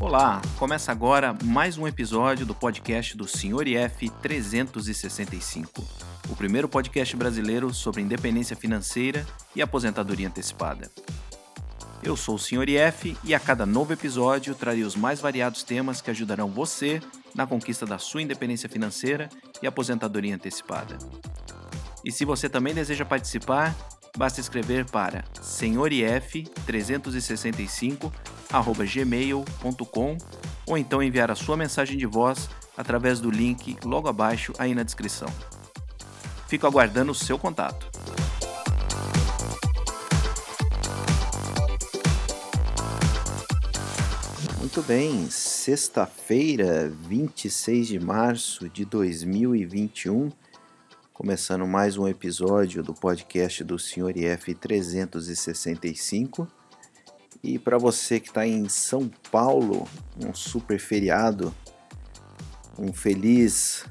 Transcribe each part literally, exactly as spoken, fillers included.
Olá, começa agora mais um episódio do podcast do senhor I F trezentos e sessenta e cinco, o primeiro podcast brasileiro sobre independência financeira e aposentadoria antecipada. Eu sou o senhor I F e a cada novo episódio trarei os mais variados temas que ajudarão você na conquista da sua independência financeira e aposentadoria antecipada. E se você também deseja participar, basta escrever para senhor I F trezentos e sessenta e cinco arroba gmail ponto com ou então enviar a sua mensagem de voz através do link logo abaixo aí na descrição. Fico aguardando o seu contato. Muito bem, sexta-feira, vinte e seis de março de dois mil e vinte e um, começando mais um episódio do podcast do senhor I F trezentos e sessenta e cinco. E para você que está em São Paulo, um super feriado, um feliz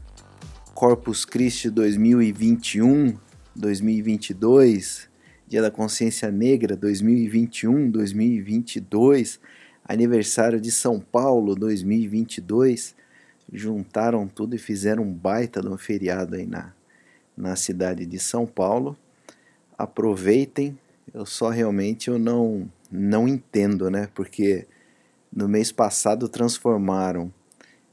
Corpus Christi dois mil e vinte e um, dois mil e vinte e dois, Dia da Consciência Negra dois mil e vinte e um, dois mil e vinte e dois, aniversário de São Paulo dois mil e vinte e dois, juntaram tudo e fizeram um baita de um feriado aí na, na cidade de São Paulo. Aproveitem, eu só realmente eu não... Não entendo, né? Porque no mês passado transformaram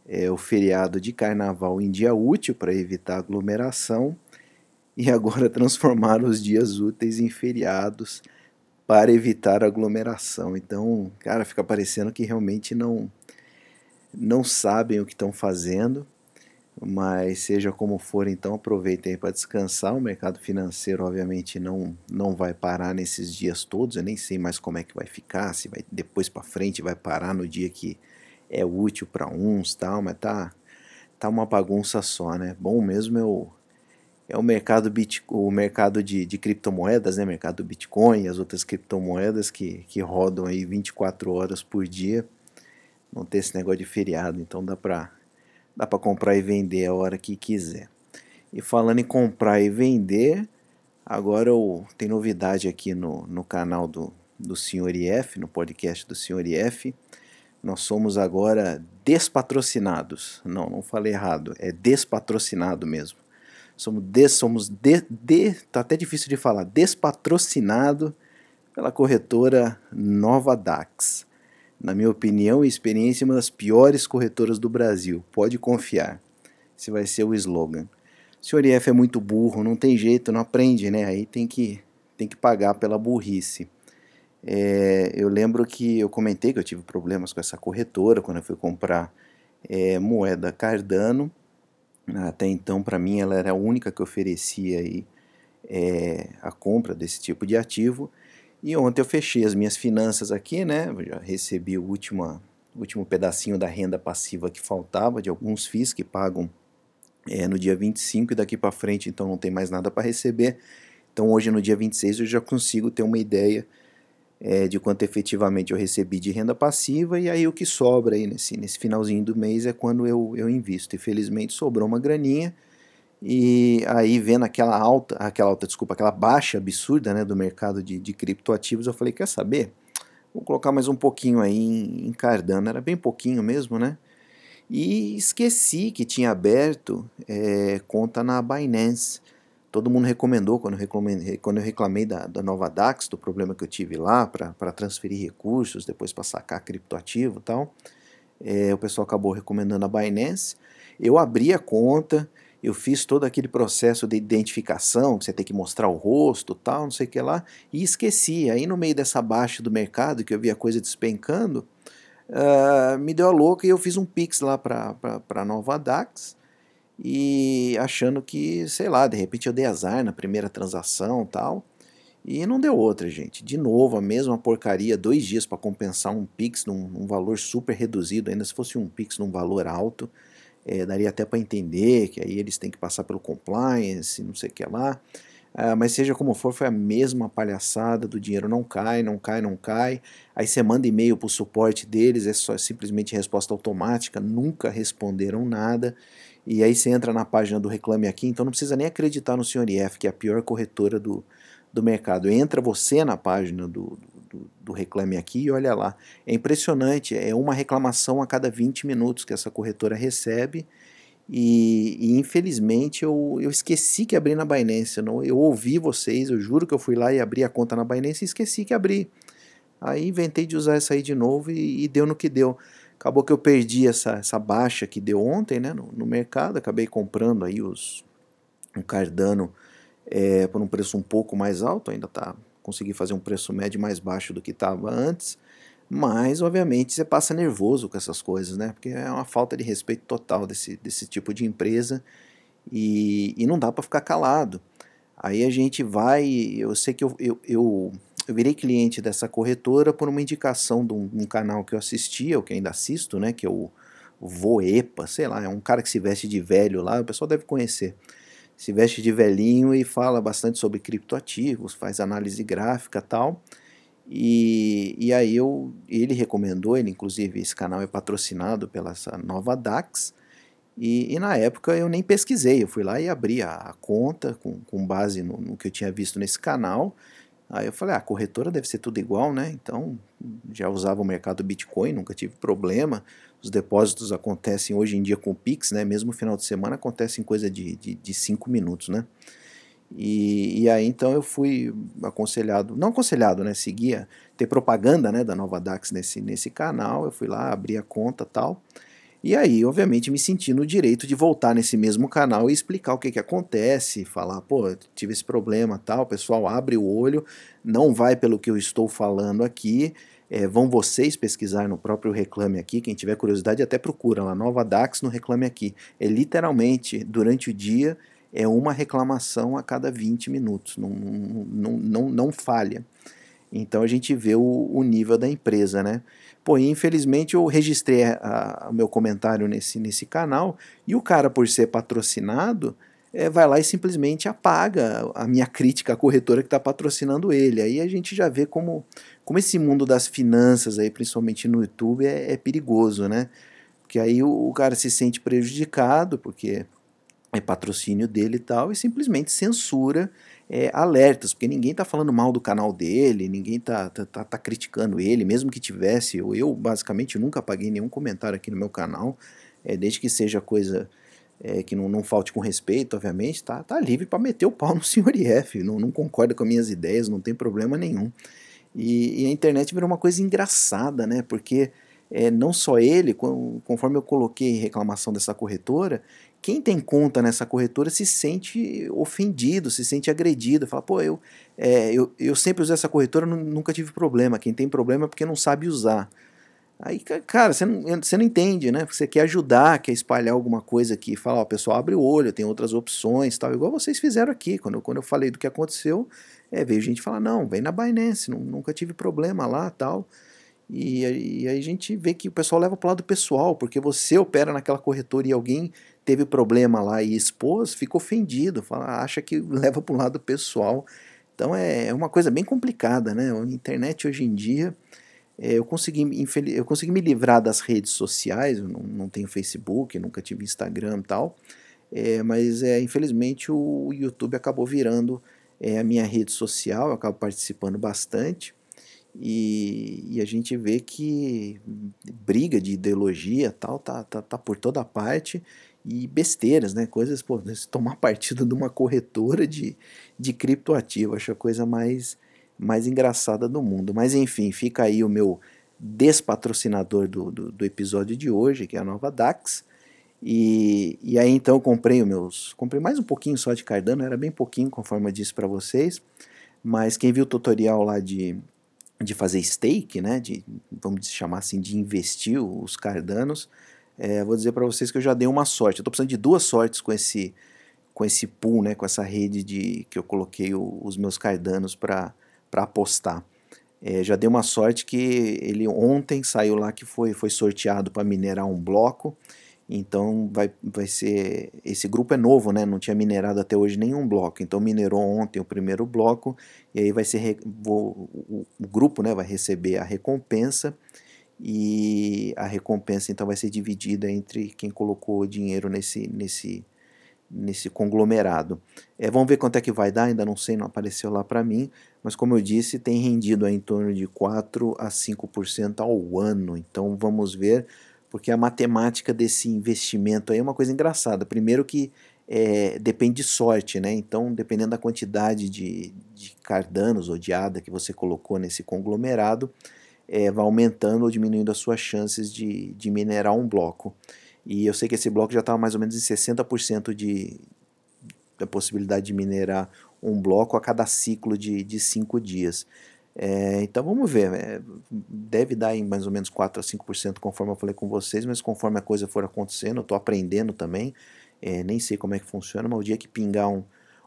é, o feriado de carnaval em dia útil para evitar aglomeração e agora transformaram os dias úteis em feriados para evitar aglomeração. Então, cara, fica parecendo que realmente não, não sabem o que estão fazendo, mas seja como for, então aproveitem aí para descansar. O mercado financeiro obviamente não, não vai parar nesses dias todos, eu nem sei mais como é que vai ficar, se vai depois para frente vai parar no dia que é útil para uns, tal, mas tá, tá uma bagunça só, né? Bom mesmo é o, é o mercado, bit, o mercado de, de criptomoedas, né? Mercado do Bitcoin e as outras criptomoedas que, que rodam aí vinte e quatro horas por dia, não tem esse negócio de feriado, então dá para... Dá para comprar e vender a hora que quiser. E falando em comprar e vender, agora eu, tem novidade aqui no, no canal do, do senhor I F, no podcast do senhor I F. Nós somos agora despatrocinados. Não, não falei errado, é despatrocinado mesmo. Somos, de, somos de, de, tá até difícil de falar, despatrocinado pela corretora NovaDAX. Na minha opinião e experiência, uma das piores corretoras do Brasil. Pode confiar. Esse vai ser o slogan. O senhor I F é muito burro, não tem jeito, não aprende, né? Aí tem que, tem que pagar pela burrice. É, eu lembro que eu comentei que eu tive problemas com essa corretora quando eu fui comprar é, moeda Cardano. Até então, para mim, ela era a única que oferecia aí, é, a compra desse tipo de ativo. E ontem eu fechei as minhas finanças aqui, né? Eu já recebi o último, último pedacinho da renda passiva que faltava, de alguns F I Is que pagam é, no dia vinte e cinco e daqui para frente, então não tem mais nada para receber. Então hoje no dia vinte e seis eu já consigo ter uma ideia é, de quanto efetivamente eu recebi de renda passiva e aí o que sobra aí nesse, nesse finalzinho do mês é quando eu, eu invisto. E felizmente sobrou uma graninha. E aí vendo aquela alta, aquela alta, desculpa, aquela baixa absurda, né, do mercado de, de criptoativos, eu falei, quer saber? Vou colocar mais um pouquinho aí em, em Cardano, era bem pouquinho mesmo, né? E esqueci que tinha aberto é, conta na Binance. Todo mundo recomendou, quando eu reclamei, quando eu reclamei da, da NovaDAX, do problema que eu tive lá para transferir recursos, depois para sacar criptoativo e tal, é, o pessoal acabou recomendando a Binance. Eu abri a conta... Eu fiz todo aquele processo de identificação, que você tem que mostrar o rosto, tal, não sei o que lá, e esqueci. Aí no meio dessa baixa do mercado, que eu vi a coisa despencando, uh, me deu a louca e eu fiz um Pix lá para a NovaDAX, e achando que, sei lá, de repente eu dei azar na primeira transação, tal, e não deu outra, gente. De novo, a mesma porcaria, dois dias para compensar um Pix num, num valor super reduzido, ainda se fosse um Pix num valor alto. É, daria até para entender que aí eles têm que passar pelo compliance, não sei o que lá. Ah, mas seja como for, foi a mesma palhaçada do dinheiro não cai, não cai, não cai. Aí você manda e-mail para o suporte deles, é só, simplesmente resposta automática, nunca responderam nada. E aí você entra na página do Reclame Aqui, então não precisa nem acreditar no senhor I F, que é a pior corretora do, do mercado. Entra você na página do, do do, do Reclame Aqui e olha lá. É impressionante, é uma reclamação a cada vinte minutos que essa corretora recebe e, e infelizmente eu, eu esqueci que abri na Binance. Não? Eu ouvi vocês, eu juro que eu fui lá e abri a conta na Binance e esqueci que abri. Aí inventei de usar essa aí de novo e, e deu no que deu. Acabou que eu perdi essa, essa baixa que deu ontem, né, no, no mercado, acabei comprando aí os, o Cardano é, por um preço um pouco mais alto, ainda tá, consegui fazer um preço médio mais baixo do que estava antes, mas obviamente você passa nervoso com essas coisas, né, porque é uma falta de respeito total desse, desse tipo de empresa e, e não dá para ficar calado. Aí a gente vai, eu sei que eu... eu, eu Eu virei cliente dessa corretora por uma indicação de um, um canal que eu assistia, ou que ainda assisto, né, que é o Voepa, sei lá, é um cara que se veste de velho lá, o pessoal deve conhecer. Se veste de velhinho e fala bastante sobre criptoativos, faz análise gráfica tal, e, e aí eu, ele recomendou, ele inclusive esse canal é patrocinado pela essa NovaDAX, E, e na época eu nem pesquisei, eu fui lá e abri a, a conta com, com base no, no que eu tinha visto nesse canal. Aí eu falei, ah, a corretora deve ser tudo igual, né? Então, já usava o mercado Bitcoin, nunca tive problema. Os depósitos acontecem hoje em dia com o Pix, né? Mesmo no final de semana acontece em coisa de, de, de cinco minutos, né? E, e aí, então, eu fui aconselhado, não aconselhado, né? Seguia, ter propaganda, né, da NovaDAX nesse, nesse canal. Eu fui lá, abri a conta e tal. E aí, obviamente, me senti no direito de voltar nesse mesmo canal e explicar o que que acontece, falar, pô, tive esse problema tal, pessoal, abre o olho, não vai pelo que eu estou falando aqui, é, vão vocês pesquisar no próprio Reclame Aqui, quem tiver curiosidade até procura lá, NovaDAX no Reclame Aqui. É literalmente, durante o dia, é uma reclamação a cada vinte minutos, não, não, não, não falha. Então a gente vê o, o nível da empresa, né? Pô, e infelizmente eu registrei o meu comentário nesse, nesse canal e o cara, por ser patrocinado, é, vai lá e simplesmente apaga a minha crítica à corretora que está patrocinando ele. Aí a gente já vê como, como esse mundo das finanças, aí, principalmente no YouTube, é, é perigoso, né? Porque aí o, o cara se sente prejudicado, porque é patrocínio dele e tal, e simplesmente censura é, alertas, porque ninguém tá falando mal do canal dele, ninguém tá, tá, tá, tá criticando ele, mesmo que tivesse, eu, eu basicamente nunca apaguei nenhum comentário aqui no meu canal, é, desde que seja coisa é, que não, não falte com respeito, obviamente, tá, tá livre para meter o pau no senhor I F, não, não concorda com as minhas ideias, não tem problema nenhum. E, e a internet virou uma coisa engraçada, né, porque é, não só ele, conforme eu coloquei reclamação dessa corretora, quem tem conta nessa corretora se sente ofendido, se sente agredido, fala, pô, eu, é, eu, eu sempre usei essa corretora, nunca tive problema, quem tem problema é porque não sabe usar. Aí, cara, você não, você não entende, né? Você quer ajudar, quer espalhar alguma coisa aqui, fala, ó, pessoal, abre o olho, tem outras opções, tal, igual vocês fizeram aqui, quando eu, quando eu falei do que aconteceu, é, veio gente falar, não, vem na Binance, não, nunca tive problema lá, tal. E, e aí a gente vê que o pessoal leva para o lado pessoal, porque você opera naquela corretora e alguém teve problema lá e expôs, fica ofendido, fala, acha que leva para o lado pessoal. Então é uma coisa bem complicada, né? A internet hoje em dia, é, eu, consegui, infeliz, eu consegui me livrar das redes sociais, eu não, não tenho Facebook, nunca tive Instagram e tal, é, mas é, infelizmente o YouTube acabou virando é, a minha rede social, eu acabo participando bastante. E, e a gente vê que briga de ideologia tal tá, tá, tá por toda parte e besteiras, né? Coisas, pô, tomar partido de uma corretora de, de criptoativo, acho a coisa mais, mais engraçada do mundo. Mas enfim, fica aí o meu despatrocinador do, do, do episódio de hoje, que é a NovaDAX. E, e aí então eu comprei os meus, comprei mais um pouquinho só de Cardano, era bem pouquinho, conforme eu disse para vocês, mas quem viu o tutorial lá de... de fazer stake, né, de, vamos chamar assim, de investir os Cardanos, é, vou dizer para vocês que eu já dei uma sorte, eu tô precisando de duas sortes com esse, com esse pool, né, com essa rede de, que eu coloquei o, os meus Cardanos para apostar. É, já dei uma sorte que ele ontem saiu lá que foi, foi sorteado para minerar um bloco, então vai, vai ser, esse grupo é novo, né, não tinha minerado até hoje nenhum bloco, então minerou ontem o primeiro bloco, e aí vai ser, vou, o, o grupo, né, vai receber a recompensa, e a recompensa então vai ser dividida entre quem colocou dinheiro nesse, nesse, nesse conglomerado. É, vamos ver quanto é que vai dar, ainda não sei, não apareceu lá para mim, mas como eu disse, tem rendido aí em torno de quatro a cinco por cento ao ano. Então vamos ver, porque a matemática desse investimento aí é uma coisa engraçada. Primeiro que é, depende de sorte, né? Então, dependendo da quantidade de, de cardanos ou de A D A que você colocou nesse conglomerado, é, vai aumentando ou diminuindo as suas chances de, de minerar um bloco. E eu sei que esse bloco já estava mais ou menos em sessenta por cento de, da possibilidade de minerar um bloco a cada ciclo de, de cinco dias. É, então vamos ver, é, deve dar em mais ou menos quatro a cinco por cento conforme eu falei com vocês, mas conforme a coisa for acontecendo, eu estou aprendendo também, é, nem sei como é que funciona, mas o dia que pingar um,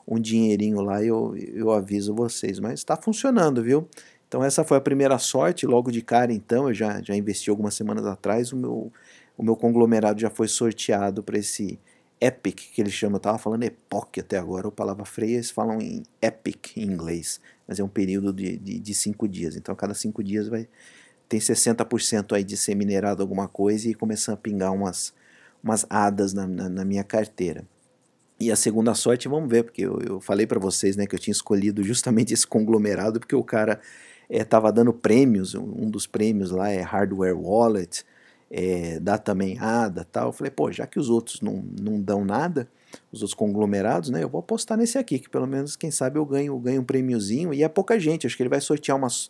um dinheirinho lá eu, eu aviso vocês, mas está funcionando, viu? Então essa foi a primeira sorte, logo de cara então, eu já, já investi algumas semanas atrás, o meu, o meu conglomerado já foi sorteado para esse Epic, que eles chamam, eu estava falando Epoch até agora, ou palavra freia, eles falam em Epic em inglês, mas é um período de, de, de cinco dias, então a cada cinco dias vai, tem sessenta por cento aí de ser minerado alguma coisa e começar a pingar umas, umas A D As na, na, na minha carteira. E a segunda sorte, vamos ver, porque eu, eu falei para vocês, né, que eu tinha escolhido justamente esse conglomerado, porque o cara estava é, dando prêmios, um dos prêmios lá é Hardware Wallet, É, dá também A D A e tal, eu falei, pô, já que os outros não, não dão nada, os outros conglomerados, né, eu vou apostar nesse aqui, que pelo menos, quem sabe, eu ganho, eu ganho um prêmiozinho, e é pouca gente, acho que ele vai sortear umas,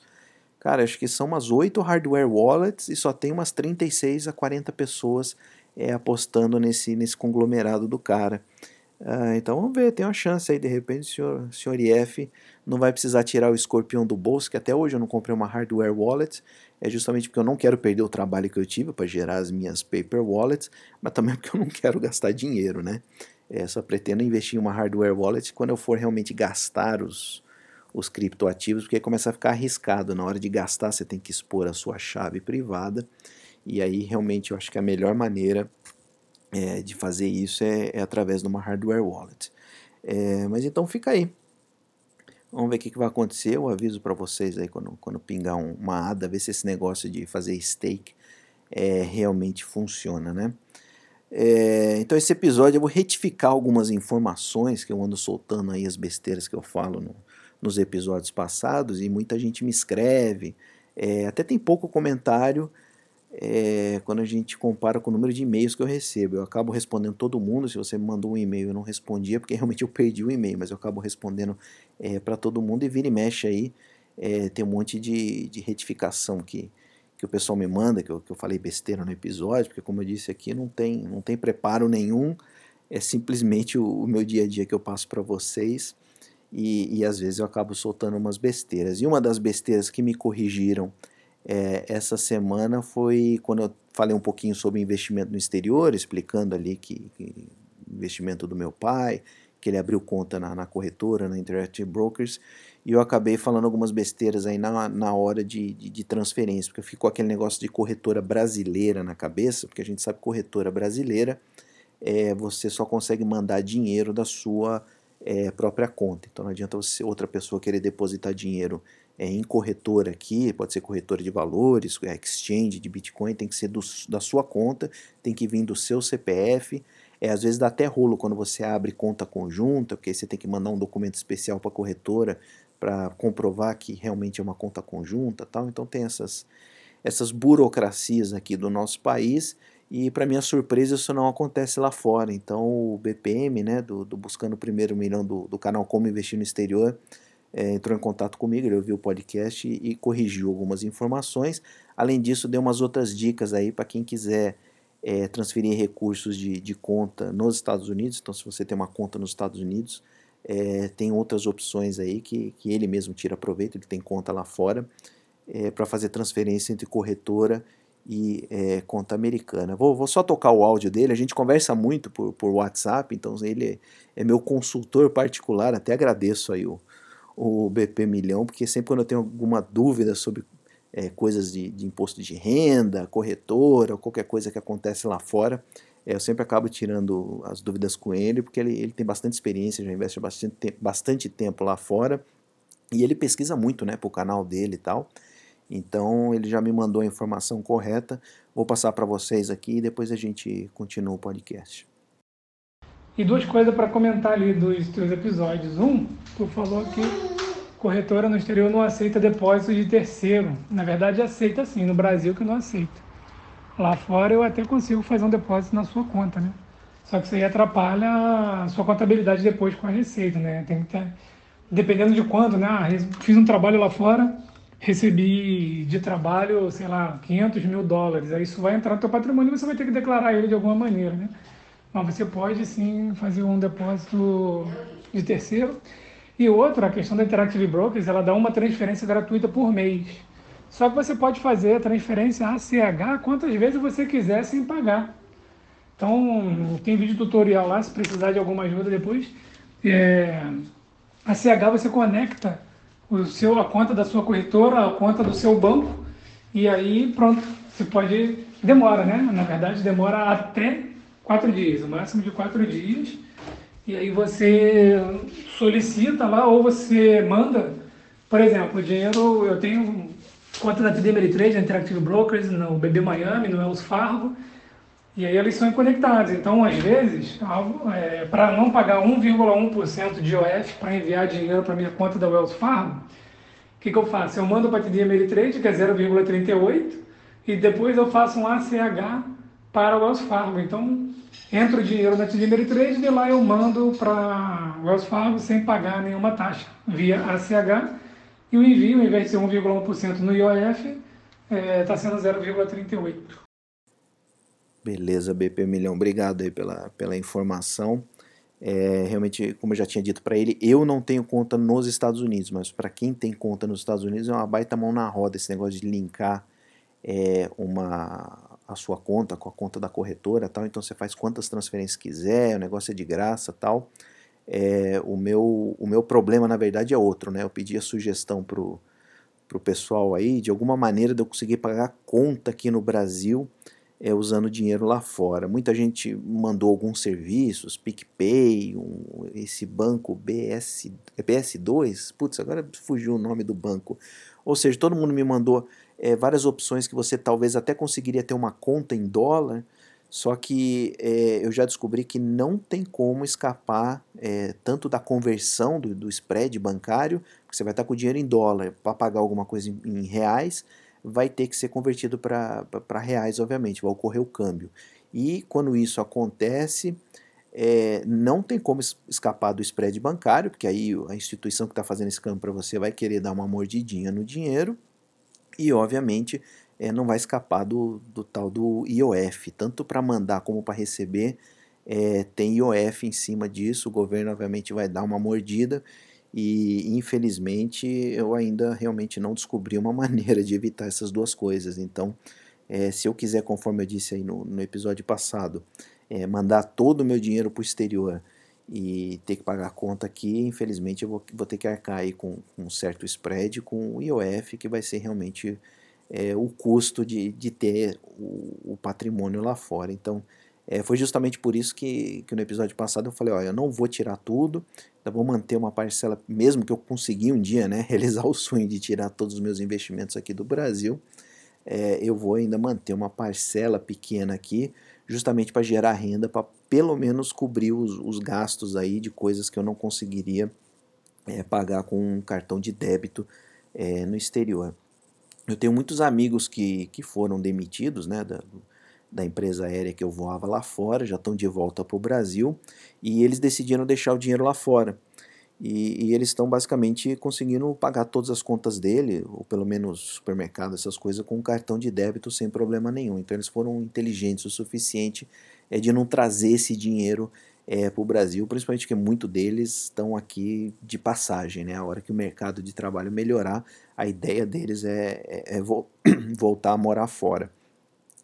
cara, acho que são umas oito hardware wallets, e só tem umas trinta e seis a quarenta pessoas é, apostando nesse, nesse conglomerado do cara, ah, então vamos ver, tem uma chance aí, de repente, o senhor, senhor I F não vai precisar tirar o escorpião do bolso, que até hoje eu não comprei uma hardware wallet, é justamente porque eu não quero perder o trabalho que eu tive para gerar as minhas paper wallets, mas também porque eu não quero gastar dinheiro, né? É, só pretendo investir em uma hardware wallet quando eu for realmente gastar os, os criptoativos, porque aí começa a ficar arriscado. Na hora de gastar, você tem que expor a sua chave privada, e aí realmente eu acho que a melhor maneira é, de fazer isso é, é através de uma hardware wallet. É, mas então fica aí. Vamos ver o que, que vai acontecer, eu aviso para vocês aí quando, quando pingar um, uma A D A, ver se esse negócio de fazer stake é, realmente funciona, né? É, então esse episódio eu vou retificar algumas informações que eu ando soltando aí, as besteiras que eu falo no, nos episódios passados, e muita gente me escreve, é, até tem pouco comentário é, quando a gente compara com o número de e-mails que eu recebo, eu acabo respondendo todo mundo, se você me mandou um e-mail eu não respondia, porque realmente eu perdi o e-mail, mas eu acabo respondendo É, para todo mundo, e vira e mexe aí, é, tem um monte de, de retificação que, que o pessoal me manda, que eu, que eu falei besteira no episódio, porque como eu disse aqui, não tem, não tem preparo nenhum, é simplesmente o, o meu dia a dia que eu passo para vocês, e, e às vezes eu acabo soltando umas besteiras, e uma das besteiras que me corrigiram é, essa semana foi quando eu falei um pouquinho sobre investimento no exterior, explicando ali que, que investimento do meu pai, que ele abriu conta na, na corretora, na Interactive Brokers, e eu acabei falando algumas besteiras aí na, na hora de, de, de transferência, porque ficou aquele negócio de corretora brasileira na cabeça, porque a gente sabe que corretora brasileira, é, você só consegue mandar dinheiro da sua é, própria conta, então não adianta você, outra pessoa querer depositar dinheiro é, em corretora aqui, pode ser corretora de valores, exchange de Bitcoin, tem que ser do, da sua conta, tem que vir do seu C P F, É, às vezes dá até rolo quando você abre conta conjunta, porque você tem que mandar um documento especial para a corretora para comprovar que realmente é uma conta conjunta, tal. Então tem essas, essas burocracias aqui do nosso país e, para minha surpresa, isso não acontece lá fora. Então o B P M, né, do, do Buscando o Primeiro Milhão do, do canal Como Investir no Exterior, é, entrou em contato comigo, ele ouviu o podcast e, e corrigiu algumas informações. Além disso, deu umas outras dicas aí para quem quiser É, transferir recursos de, de conta nos Estados Unidos, então se você tem uma conta nos Estados Unidos, é, tem outras opções aí que, que ele mesmo tira proveito, ele tem conta lá fora, é, para fazer transferência entre corretora e é, conta americana. Vou, vou só tocar o áudio dele, a gente conversa muito por, por WhatsApp, então ele é, é meu consultor particular, até agradeço aí o, o B P Milhão, porque sempre quando eu tenho alguma dúvida sobre É, coisas de, de imposto de renda, corretora, ou qualquer coisa que acontece lá fora, é, eu sempre acabo tirando as dúvidas com ele, porque ele, ele tem bastante experiência, já investe bastante, te- bastante tempo lá fora, e ele pesquisa muito, né, pro canal dele e tal, então ele já me mandou a informação correta, vou passar para vocês aqui e depois a gente continua o podcast. E duas coisas para comentar ali dos teus episódios. Um, tu falou que corretora no exterior não aceita depósitos de terceiro. Na verdade, aceita sim, no Brasil que não aceita. Lá fora eu até consigo fazer um depósito na sua conta, né? Só que isso aí atrapalha a sua contabilidade depois com a receita, né? Tem que ter... Dependendo de quanto, né? Ah, fiz um trabalho lá fora, recebi de trabalho, sei lá, quinhentos mil dólares. Aí isso vai entrar no teu patrimônio e você vai ter que declarar ele de alguma maneira, né? Mas você pode, sim, fazer um depósito de terceiro. E outra, a questão da Interactive Brokers, ela dá uma transferência gratuita por mês. Só que você pode fazer a transferência A C H quantas vezes você quiser sem pagar. Então, tem vídeo tutorial lá, se precisar de alguma ajuda depois. É... A C H você conecta o seu, a conta da sua corretora, a conta do seu banco, e aí pronto, você pode... Demora, né? Na verdade, demora até quatro dias, o máximo de quatro dias. E aí você solicita lá ou você manda, por exemplo, o dinheiro, eu tenho conta da T D Ameritrade, na Interactive Brokers, no B B Miami, no Wells Fargo, e aí eles são conectados. Então, às vezes, é, para não pagar um vírgula um por cento de I O F para enviar dinheiro para minha conta da Wells Fargo, o que, que eu faço? Eu mando para a T D Ameritrade, que é zero vírgula trinta e oito, e depois eu faço um A C H para o Wells Fargo. Então, entra o dinheiro na T D Ameritrade, de lá eu mando para o Wells Fargo sem pagar nenhuma taxa, via A C H, e o envio, ao invés de ser um vírgula um por cento no I O F, está é, sendo zero vírgula trinta e oito por cento. Beleza, B P Milhão, obrigado aí pela, pela informação. É, realmente, como eu já tinha dito para ele, eu não tenho conta nos Estados Unidos, mas para quem tem conta nos Estados Unidos é uma baita mão na roda esse negócio de linkar é, uma... a sua conta com a conta da corretora, tal, então você faz quantas transferências quiser, o negócio é de graça, tal. É, o, meu, o meu problema, na verdade, é outro, né? Eu pedi a sugestão pro, pro pessoal aí, de alguma maneira de eu conseguir pagar a conta aqui no Brasil é, usando dinheiro lá fora. Muita gente mandou alguns serviços, PicPay, um, esse banco B S, é B S dois, putz, agora fugiu o nome do banco. Ou seja, todo mundo me mandou é, várias opções que você talvez até conseguiria ter uma conta em dólar, só que é, eu já descobri que não tem como escapar é, tanto da conversão do, do spread bancário, porque você vai estar com o dinheiro em dólar, para pagar alguma coisa em, em reais, vai ter que ser convertido para reais, obviamente, vai ocorrer o câmbio. E quando isso acontece... É, não tem como escapar do spread bancário, porque aí a instituição que está fazendo esse câmbio para você vai querer dar uma mordidinha no dinheiro e, obviamente, é, não vai escapar do, do tal do I O F. Tanto para mandar como para receber, é, tem I O F em cima disso, o governo, obviamente, vai dar uma mordida e, infelizmente, eu ainda realmente não descobri uma maneira de evitar essas duas coisas. Então, é, se eu quiser, conforme eu disse aí no, no episódio passado, É, mandar todo o meu dinheiro para o exterior e ter que pagar a conta aqui, infelizmente eu vou, vou ter que arcar aí com, com um certo spread, com o I O F, que vai ser realmente é, o custo de, de ter o, o patrimônio lá fora. Então, é, foi justamente por isso que, que no episódio passado eu falei, ó, eu não vou tirar tudo, eu vou manter uma parcela, mesmo que eu conseguir um dia, né, realizar o sonho de tirar todos os meus investimentos aqui do Brasil, é, eu vou ainda manter uma parcela pequena aqui, justamente para gerar renda, para pelo menos cobrir os, os gastos aí de coisas que eu não conseguiria é, pagar com um cartão de débito é, no exterior. Eu tenho muitos amigos que, que foram demitidos, né, da, da empresa aérea que eu voava lá fora, já estão de volta para o Brasil, e eles decidiram deixar o dinheiro lá fora. E, e eles estão basicamente conseguindo pagar todas as contas dele, ou pelo menos supermercado, essas coisas, com um cartão de débito sem problema nenhum. Então eles foram inteligentes o suficiente é, de não trazer esse dinheiro é, para o Brasil, principalmente porque muitos deles estão aqui de passagem, né? A hora que o mercado de trabalho melhorar, a ideia deles é, é, é vo- voltar a morar fora.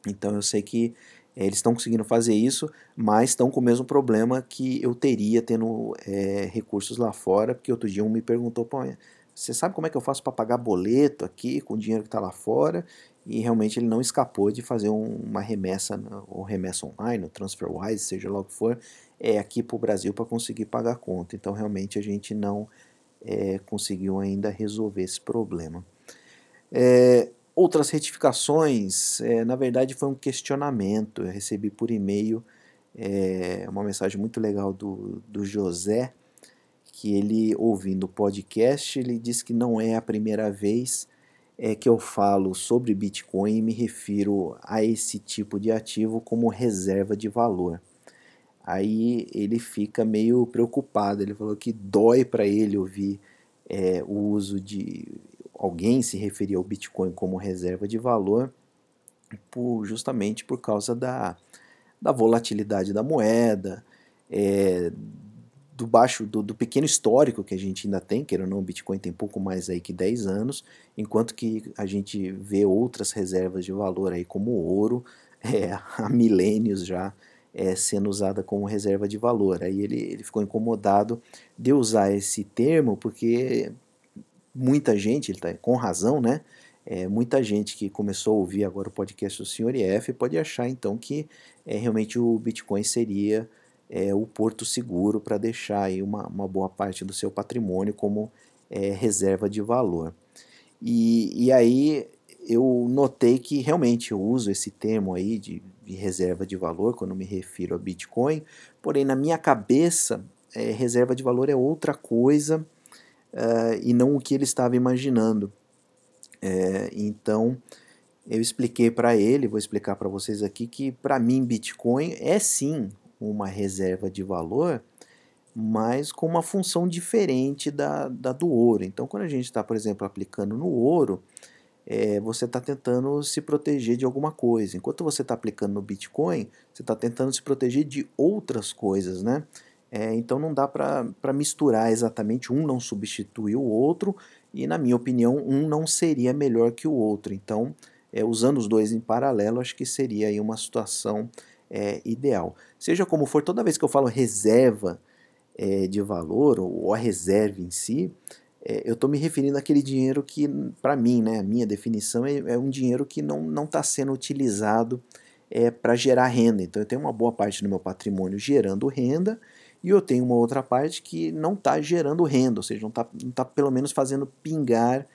Então eu sei que eles estão conseguindo fazer isso, mas estão com o mesmo problema que eu teria tendo é, recursos lá fora, porque outro dia um me perguntou, pô, você sabe como é que eu faço para pagar boleto aqui com o dinheiro que está lá fora? E realmente ele não escapou de fazer um, uma remessa, ou remessa online, ou TransferWise, seja lá o que for, é, aqui para o Brasil para conseguir pagar a conta. Então realmente a gente não é, conseguiu ainda resolver esse problema. É... Outras retificações, é, na verdade, foi um questionamento. Eu recebi por e-mail é uma mensagem muito legal do, do José, que ele, ouvindo o podcast, ele disse que não é a primeira vez é, que eu falo sobre Bitcoin e me refiro a esse tipo de ativo como reserva de valor. Aí ele fica meio preocupado, ele falou que dói para ele ouvir é, o uso de alguém se referir ao Bitcoin como reserva de valor, por, justamente por causa da, da volatilidade da moeda, é, do, baixo, do, do pequeno histórico que a gente ainda tem, queira ou não, o Bitcoin tem pouco mais aí que dez anos, enquanto que a gente vê outras reservas de valor aí como o ouro é, há milênios já, É, sendo usada como reserva de valor. Aí ele, ele ficou incomodado de usar esse termo, porque muita gente, ele está com razão, né? É, muita gente que começou a ouvir agora o podcast do senhor E F pode achar então que é, realmente o Bitcoin seria é, o porto seguro para deixar aí uma, uma boa parte do seu patrimônio como é, reserva de valor. E, e aí eu notei que realmente eu uso esse termo aí de de reserva de valor quando me refiro a Bitcoin, porém na minha cabeça é, reserva de valor é outra coisa uh, e não o que ele estava imaginando. É, então eu expliquei para ele, vou explicar para vocês aqui, que para mim Bitcoin é sim uma reserva de valor, mas com uma função diferente da, da do ouro. Então quando a gente está, por exemplo, aplicando no ouro, É, você está tentando se proteger de alguma coisa. Enquanto você está aplicando no Bitcoin, você está tentando se proteger de outras coisas, né? É, então não dá para misturar exatamente, um não substitui o outro, e na minha opinião, um não seria melhor que o outro. Então, é, usando os dois em paralelo, acho que seria aí uma situação é, ideal. Seja como for, toda vez que eu falo reserva é, de valor, ou, ou a reserva em si, eu estou me referindo àquele dinheiro que, para mim, né, a minha definição é, é um dinheiro que não não está sendo utilizado é, para gerar renda. Então eu tenho uma boa parte do meu patrimônio gerando renda e eu tenho uma outra parte que não está gerando renda, ou seja, não está não tá, pelo menos fazendo pingar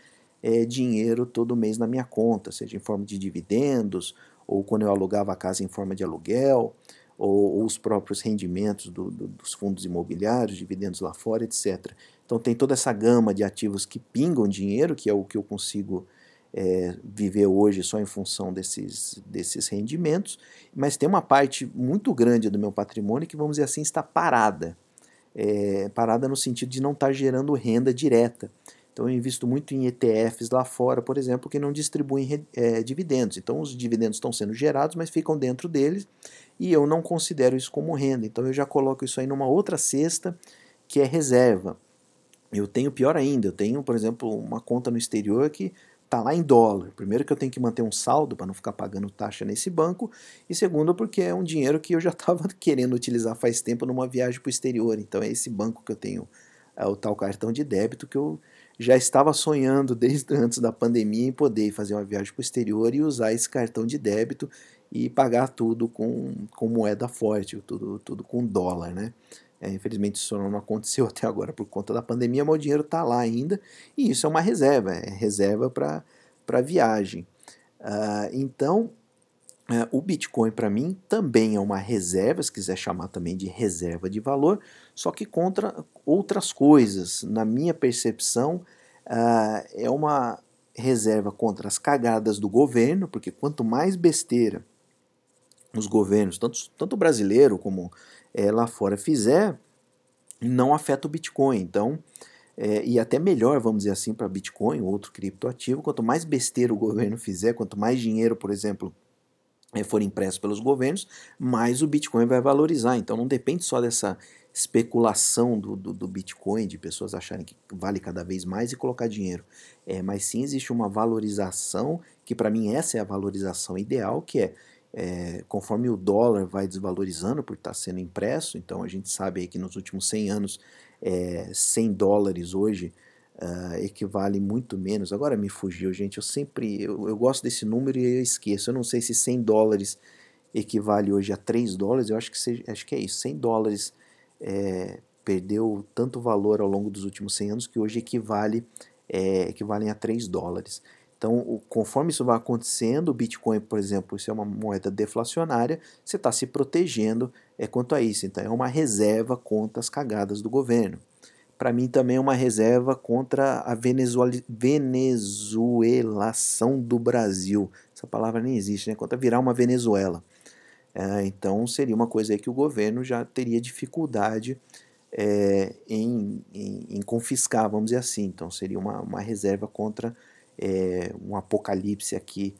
é, dinheiro todo mês na minha conta, seja em forma de dividendos, ou quando eu alugava a casa em forma de aluguel, ou, ou os próprios rendimentos do, do, dos fundos imobiliários, dividendos lá fora, etcétera. Então tem toda essa gama de ativos que pingam dinheiro, que é o que eu consigo é, viver hoje só em função desses, desses rendimentos, mas tem uma parte muito grande do meu patrimônio que, vamos dizer assim, está parada. É, parada no sentido de não estar gerando renda direta. Então eu invisto muito em E T Fs lá fora, por exemplo, que não distribuem é, dividendos. Então os dividendos estão sendo gerados, mas ficam dentro deles e eu não considero isso como renda. Então eu já coloco isso aí numa outra cesta que é reserva. Eu tenho pior ainda, eu tenho, por exemplo, uma conta no exterior que está lá em dólar. Primeiro que eu tenho que manter um saldo para não ficar pagando taxa nesse banco, e segundo porque é um dinheiro que eu já estava querendo utilizar faz tempo numa viagem para o exterior. Então é esse banco que eu tenho é, o tal cartão de débito que eu já estava sonhando desde antes da pandemia em poder fazer uma viagem para o exterior e usar esse cartão de débito e pagar tudo com, com moeda forte, tudo, tudo com dólar, né? É, infelizmente isso não aconteceu até agora por conta da pandemia, mas o dinheiro está lá ainda e isso é uma reserva, é reserva para viagem. Uh, então, uh, o Bitcoin para mim também é uma reserva, se quiser chamar também de reserva de valor, só que contra outras coisas. Na minha percepção, uh, é uma reserva contra as cagadas do governo, porque quanto mais besteira os governos, tanto, tanto brasileiro como é, lá fora fizer, não afeta o Bitcoin. Então, é, e até melhor, vamos dizer assim, para Bitcoin, outro criptoativo, quanto mais besteira o governo fizer, quanto mais dinheiro, por exemplo, é, for impresso pelos governos, mais o Bitcoin vai valorizar. Então não depende só dessa especulação do, do, do Bitcoin, de pessoas acharem que vale cada vez mais e colocar dinheiro. É, mas sim existe uma valorização, que para mim essa é a valorização ideal, que é É, conforme o dólar vai desvalorizando por estar sendo impresso. Então a gente sabe aí que nos últimos cem anos é, cem dólares hoje uh, equivale muito menos, agora me fugiu gente, eu sempre, eu, eu gosto desse número e eu esqueço, eu não sei se cem dólares equivale hoje a três dólares, eu acho que, seja, acho que é isso, cem dólares é, perdeu tanto valor ao longo dos últimos cem anos que hoje equivale, é, equivalem a três dólares. Então, conforme isso vai acontecendo, o Bitcoin, por exemplo, isso é uma moeda deflacionária, você está se protegendo é, quanto a isso. Então, é uma reserva contra as cagadas do governo. Para mim, também é uma reserva contra a venezuelação do Brasil. Essa palavra nem existe, né? Contra virar uma Venezuela. É, então, seria uma coisa aí que o governo já teria dificuldade é, em, em, em confiscar, vamos dizer assim. Então, seria uma, uma reserva contra... É um apocalipse aqui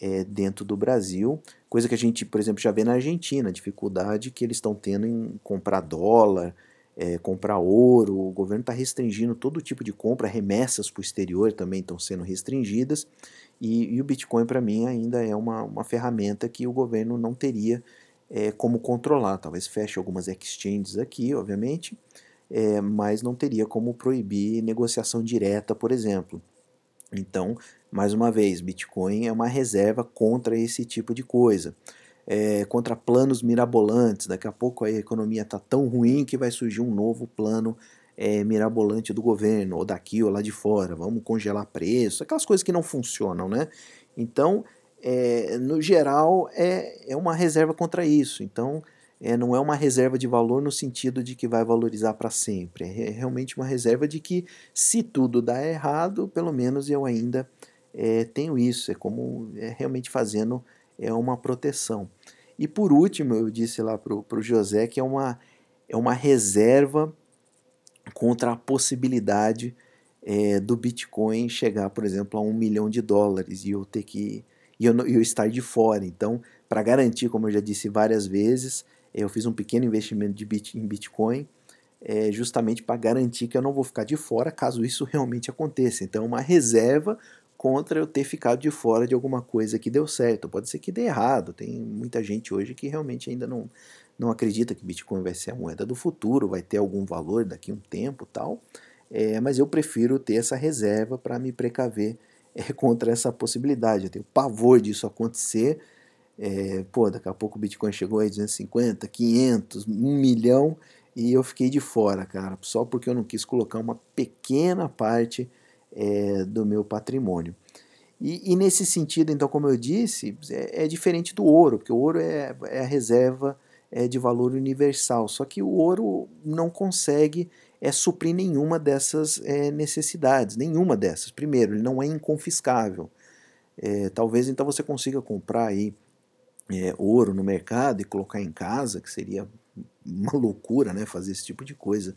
é, dentro do Brasil, coisa que a gente, por exemplo, já vê na Argentina, a dificuldade que eles estão tendo em comprar dólar, é, comprar ouro, o governo está restringindo todo tipo de compra, remessas para o exterior também estão sendo restringidas, e, e o Bitcoin para mim ainda é uma, uma ferramenta que o governo não teria é, como controlar, talvez feche algumas exchanges aqui, obviamente, é, mas não teria como proibir negociação direta, por exemplo. Então, mais uma vez, Bitcoin é uma reserva contra esse tipo de coisa, é, contra planos mirabolantes. Daqui a pouco a economia está tão ruim que vai surgir um novo plano é, mirabolante do governo, ou daqui ou lá de fora, vamos congelar preço, aquelas coisas que não funcionam, né? Então, é, no geral, é, é uma reserva contra isso. Então, é, não é uma reserva de valor no sentido de que vai valorizar para sempre, é realmente uma reserva de que se tudo dá errado, pelo menos eu ainda é, tenho isso, é como é, realmente fazendo é, uma proteção. E por último, eu disse lá para o José que é uma, é uma reserva contra a possibilidade é, do Bitcoin chegar, por exemplo, a um milhão de dólares e eu ter que e eu, eu estar de fora. Então, para garantir, como eu já disse várias vezes, eu fiz um pequeno investimento de bit, em Bitcoin é, justamente para garantir que eu não vou ficar de fora caso isso realmente aconteça. Então, uma reserva contra eu ter ficado de fora de alguma coisa que deu certo. Pode ser que dê errado. Tem muita gente hoje que realmente ainda não, não acredita que Bitcoin vai ser a moeda do futuro, vai ter algum valor daqui a um tempo e tal. É, mas eu prefiro ter essa reserva para me precaver é, contra essa possibilidade. Eu tenho pavor disso acontecer. É, pô, daqui a pouco o Bitcoin chegou aí duzentos e cinquenta, quinhentos, um milhão e eu fiquei de fora, cara, só porque eu não quis colocar uma pequena parte é, do meu patrimônio. E, e nesse sentido, então, como eu disse, é, é diferente do ouro, porque o ouro é, é a reserva é, de valor universal, só que o ouro não consegue é, suprir nenhuma dessas é, necessidades, nenhuma dessas. Primeiro, ele não é inconfiscável. É, talvez então você consiga comprar aí É, ouro no mercado e colocar em casa, que seria uma loucura, né, fazer esse tipo de coisa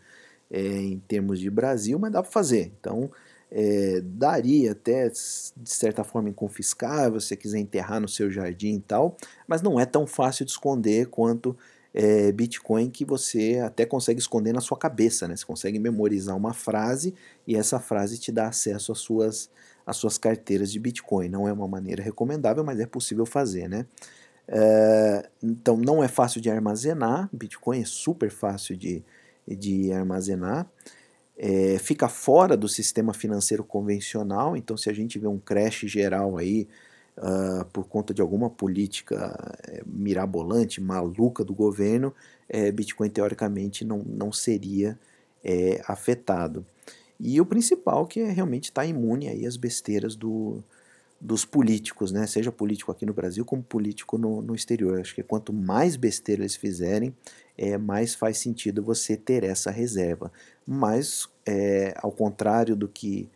é, em termos de Brasil, mas dá para fazer. Então, é, daria até, de certa forma, inconfiscável, se você quiser enterrar no seu jardim e tal, mas não é tão fácil de esconder quanto é, Bitcoin, que você até consegue esconder na sua cabeça, né? Você consegue memorizar uma frase e essa frase te dá acesso às suas, às suas carteiras de Bitcoin. Não é uma maneira recomendável, mas é possível fazer, né? Uh, então não é fácil de armazenar, Bitcoin é super fácil de, de armazenar, é, fica fora do sistema financeiro convencional, então se a gente vê um crash geral aí uh, por conta de alguma política mirabolante, maluca do governo, é, Bitcoin teoricamente não, não seria é, afetado. E o principal que é realmente tá imune aí às besteiras do... dos políticos, né? Seja político aqui no Brasil como político no, no exterior. Acho que quanto mais besteira eles fizerem, é, mais faz sentido você ter essa reserva. Mas, é, ao contrário do que,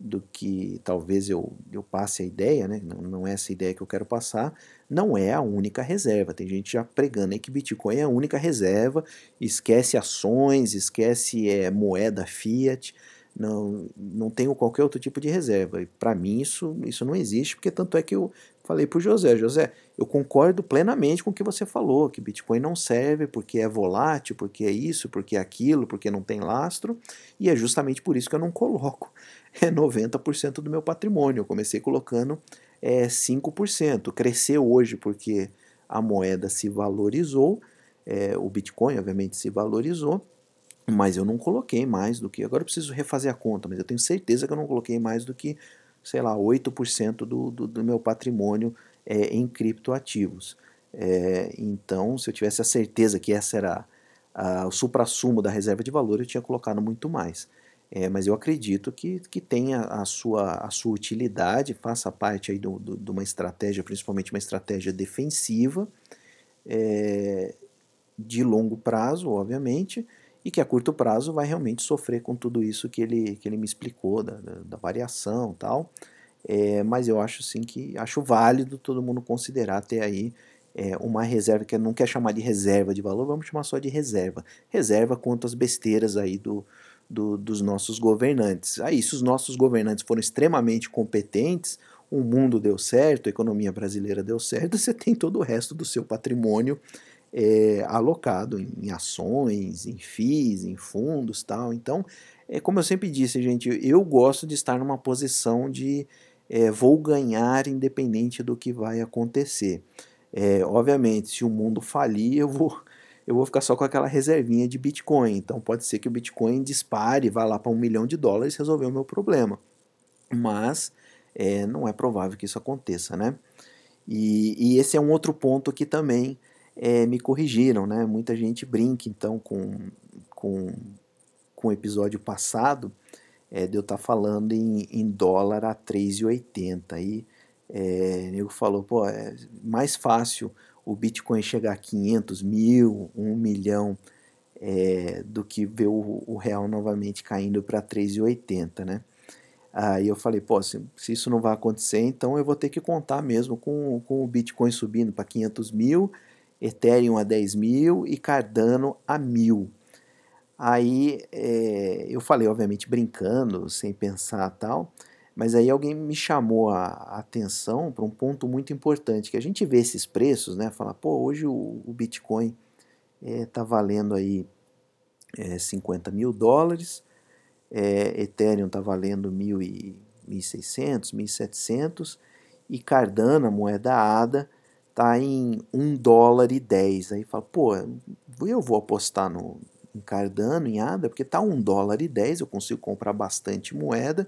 do que talvez eu, eu passe a ideia, né? Não, não é essa ideia que eu quero passar, não é a única reserva. Tem gente já pregando aí que Bitcoin é a única reserva, esquece ações, esquece é, moeda fiat, Não, não tenho qualquer outro tipo de reserva. E para mim isso, isso não existe, porque tanto é que eu falei para o José, José, eu concordo plenamente com o que você falou, que Bitcoin não serve porque é volátil, porque é isso, porque é aquilo, porque não tem lastro, e é justamente por isso que eu não coloco é noventa por cento do meu patrimônio. Eu comecei colocando é, cinco por cento, cresceu hoje porque a moeda se valorizou, é, o Bitcoin obviamente se valorizou, mas eu não coloquei mais do que, agora eu preciso refazer a conta, mas eu tenho certeza que eu não coloquei mais do que, sei lá, oito por cento do, do, do meu patrimônio é, em criptoativos. É, então, se eu tivesse a certeza que essa era a, a, o suprassumo da reserva de valor, eu tinha colocado muito mais. É, mas eu acredito que, que tenha a sua, a sua utilidade, faça parte aí do, do, de uma estratégia, principalmente uma estratégia defensiva, é, de longo prazo, obviamente, e que a curto prazo vai realmente sofrer com tudo isso que ele, que ele me explicou, da, da, da variação e tal, é, mas eu acho sim que, acho válido todo mundo considerar ter aí é, uma reserva, que não quer chamar de reserva de valor, vamos chamar só de reserva, reserva quanto às besteiras aí do Do, dos nossos governantes. Aí, se os nossos governantes foram extremamente competentes, o mundo deu certo, a economia brasileira deu certo, você tem todo o resto do seu patrimônio é, alocado em, em ações, em F I Is, em fundos, tal. Então, é, como eu sempre disse, gente, eu gosto de estar numa posição de é, vou ganhar independente do que vai acontecer. É, obviamente, se o mundo falir, eu vou... eu vou ficar só com aquela reservinha de Bitcoin. Então pode ser que o Bitcoin dispare, vá lá para um milhão de dólares e resolver o meu problema. Mas é, não é provável que isso aconteça, né? E, e esse é um outro ponto que também é, me corrigiram, né? Muita gente brinca, então, com, com, com o episódio passado, é, de eu estar falando em, em dólar a três e oitenta. E é, o nego falou, pô, é mais fácil... o Bitcoin chegar a quinhentos mil, um milhão, é, do que ver o, o real novamente caindo para três e oitenta, né? Aí eu falei, pô, se, se isso não vai acontecer, então eu vou ter que contar mesmo com, com o Bitcoin subindo para quinhentos mil, Ethereum a dez mil e Cardano a mil. Aí é, eu falei, obviamente, brincando, sem pensar tal... Mas aí alguém me chamou a atenção para um ponto muito importante, que a gente vê esses preços, né? Fala, pô, hoje o, o Bitcoin está é, valendo aí é, cinquenta mil dólares, é, Ethereum está valendo mil e seiscentos, mil e setecentos, e Cardano, a moeda A D A, está em um dólar e dez. Aí fala, pô, eu vou apostar no, em Cardano, em A D A, porque está um dólar e dez, eu consigo comprar bastante moeda,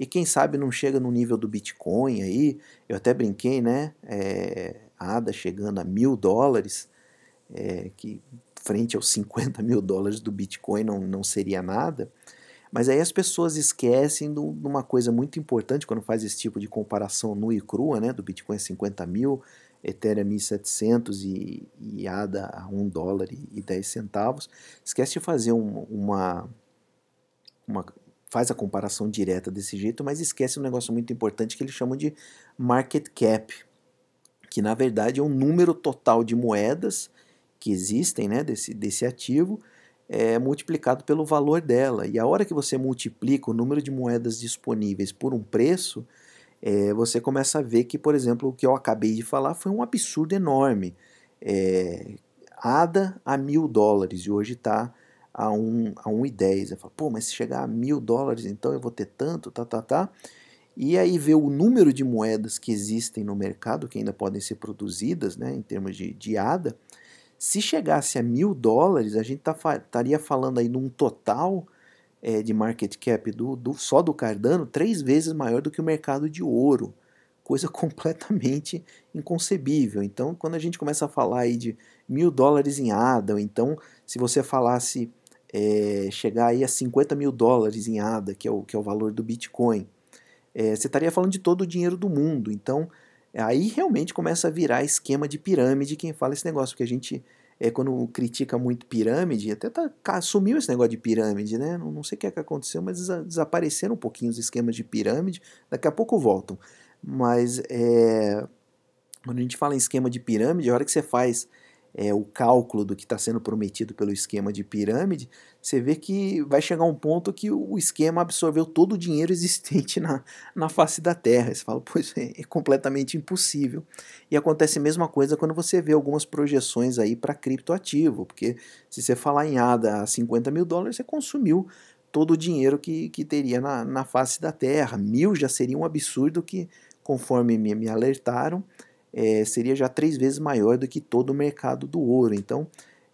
e quem sabe não chega no nível do Bitcoin aí, eu até brinquei, né, é, a ADA chegando a mil dólares, é, que frente aos cinquenta mil dólares do Bitcoin não, não seria nada, mas aí as pessoas esquecem de uma coisa muito importante quando faz esse tipo de comparação nua e crua, né, do Bitcoin a cinquenta mil, Ethereum a mil e setecentos e, e A D A a um dólar e dez centavos, esquece de fazer um, uma... uma faz a comparação direta desse jeito, mas esquece um negócio muito importante que eles chamam de market cap, que na verdade é um número total de moedas que existem, né, desse, desse ativo, é, multiplicado pelo valor dela. E a hora que você multiplica o número de moedas disponíveis por um preço, é, você começa a ver que, por exemplo, o que eu acabei de falar foi um absurdo enorme. É, A D A a mil dólares e hoje está... a um e dez, eu falo, pô, mas se chegar a mil dólares, então eu vou ter tanto, tá, tá, tá, e aí ver o número de moedas que existem no mercado, que ainda podem ser produzidas, né, em termos de, de A D A, se chegasse a mil dólares, a gente estaria tá, falando aí num total é, de market cap do, do, só do Cardano, três vezes maior do que o mercado de ouro, coisa completamente inconcebível. Então, quando a gente começa a falar aí de mil dólares em A D A, ou então, se você falasse... É, chegar aí a cinquenta mil dólares em A D A, que é o, que é o valor do Bitcoin, é, você estaria falando de todo o dinheiro do mundo. Então aí realmente começa a virar esquema de pirâmide quem fala esse negócio, porque a gente é, quando critica muito pirâmide, até tá, sumiu esse negócio de pirâmide, né? Não, não sei o que é que aconteceu, mas desapareceram um pouquinho os esquemas de pirâmide, daqui a pouco voltam, mas é, quando a gente fala em esquema de pirâmide, a hora que você faz É, o cálculo do que está sendo prometido pelo esquema de pirâmide, você vê que vai chegar um ponto que o esquema absorveu todo o dinheiro existente na, na face da Terra. Você fala, pois é, é completamente impossível. E acontece a mesma coisa quando você vê algumas projeções aí para criptoativo, porque se você falar em A D A a cinquenta mil dólares, você consumiu todo o dinheiro que, que teria na, na face da Terra. Mil já seria um absurdo que, conforme me, me alertaram, É, seria já três vezes maior do que todo o mercado do ouro. Então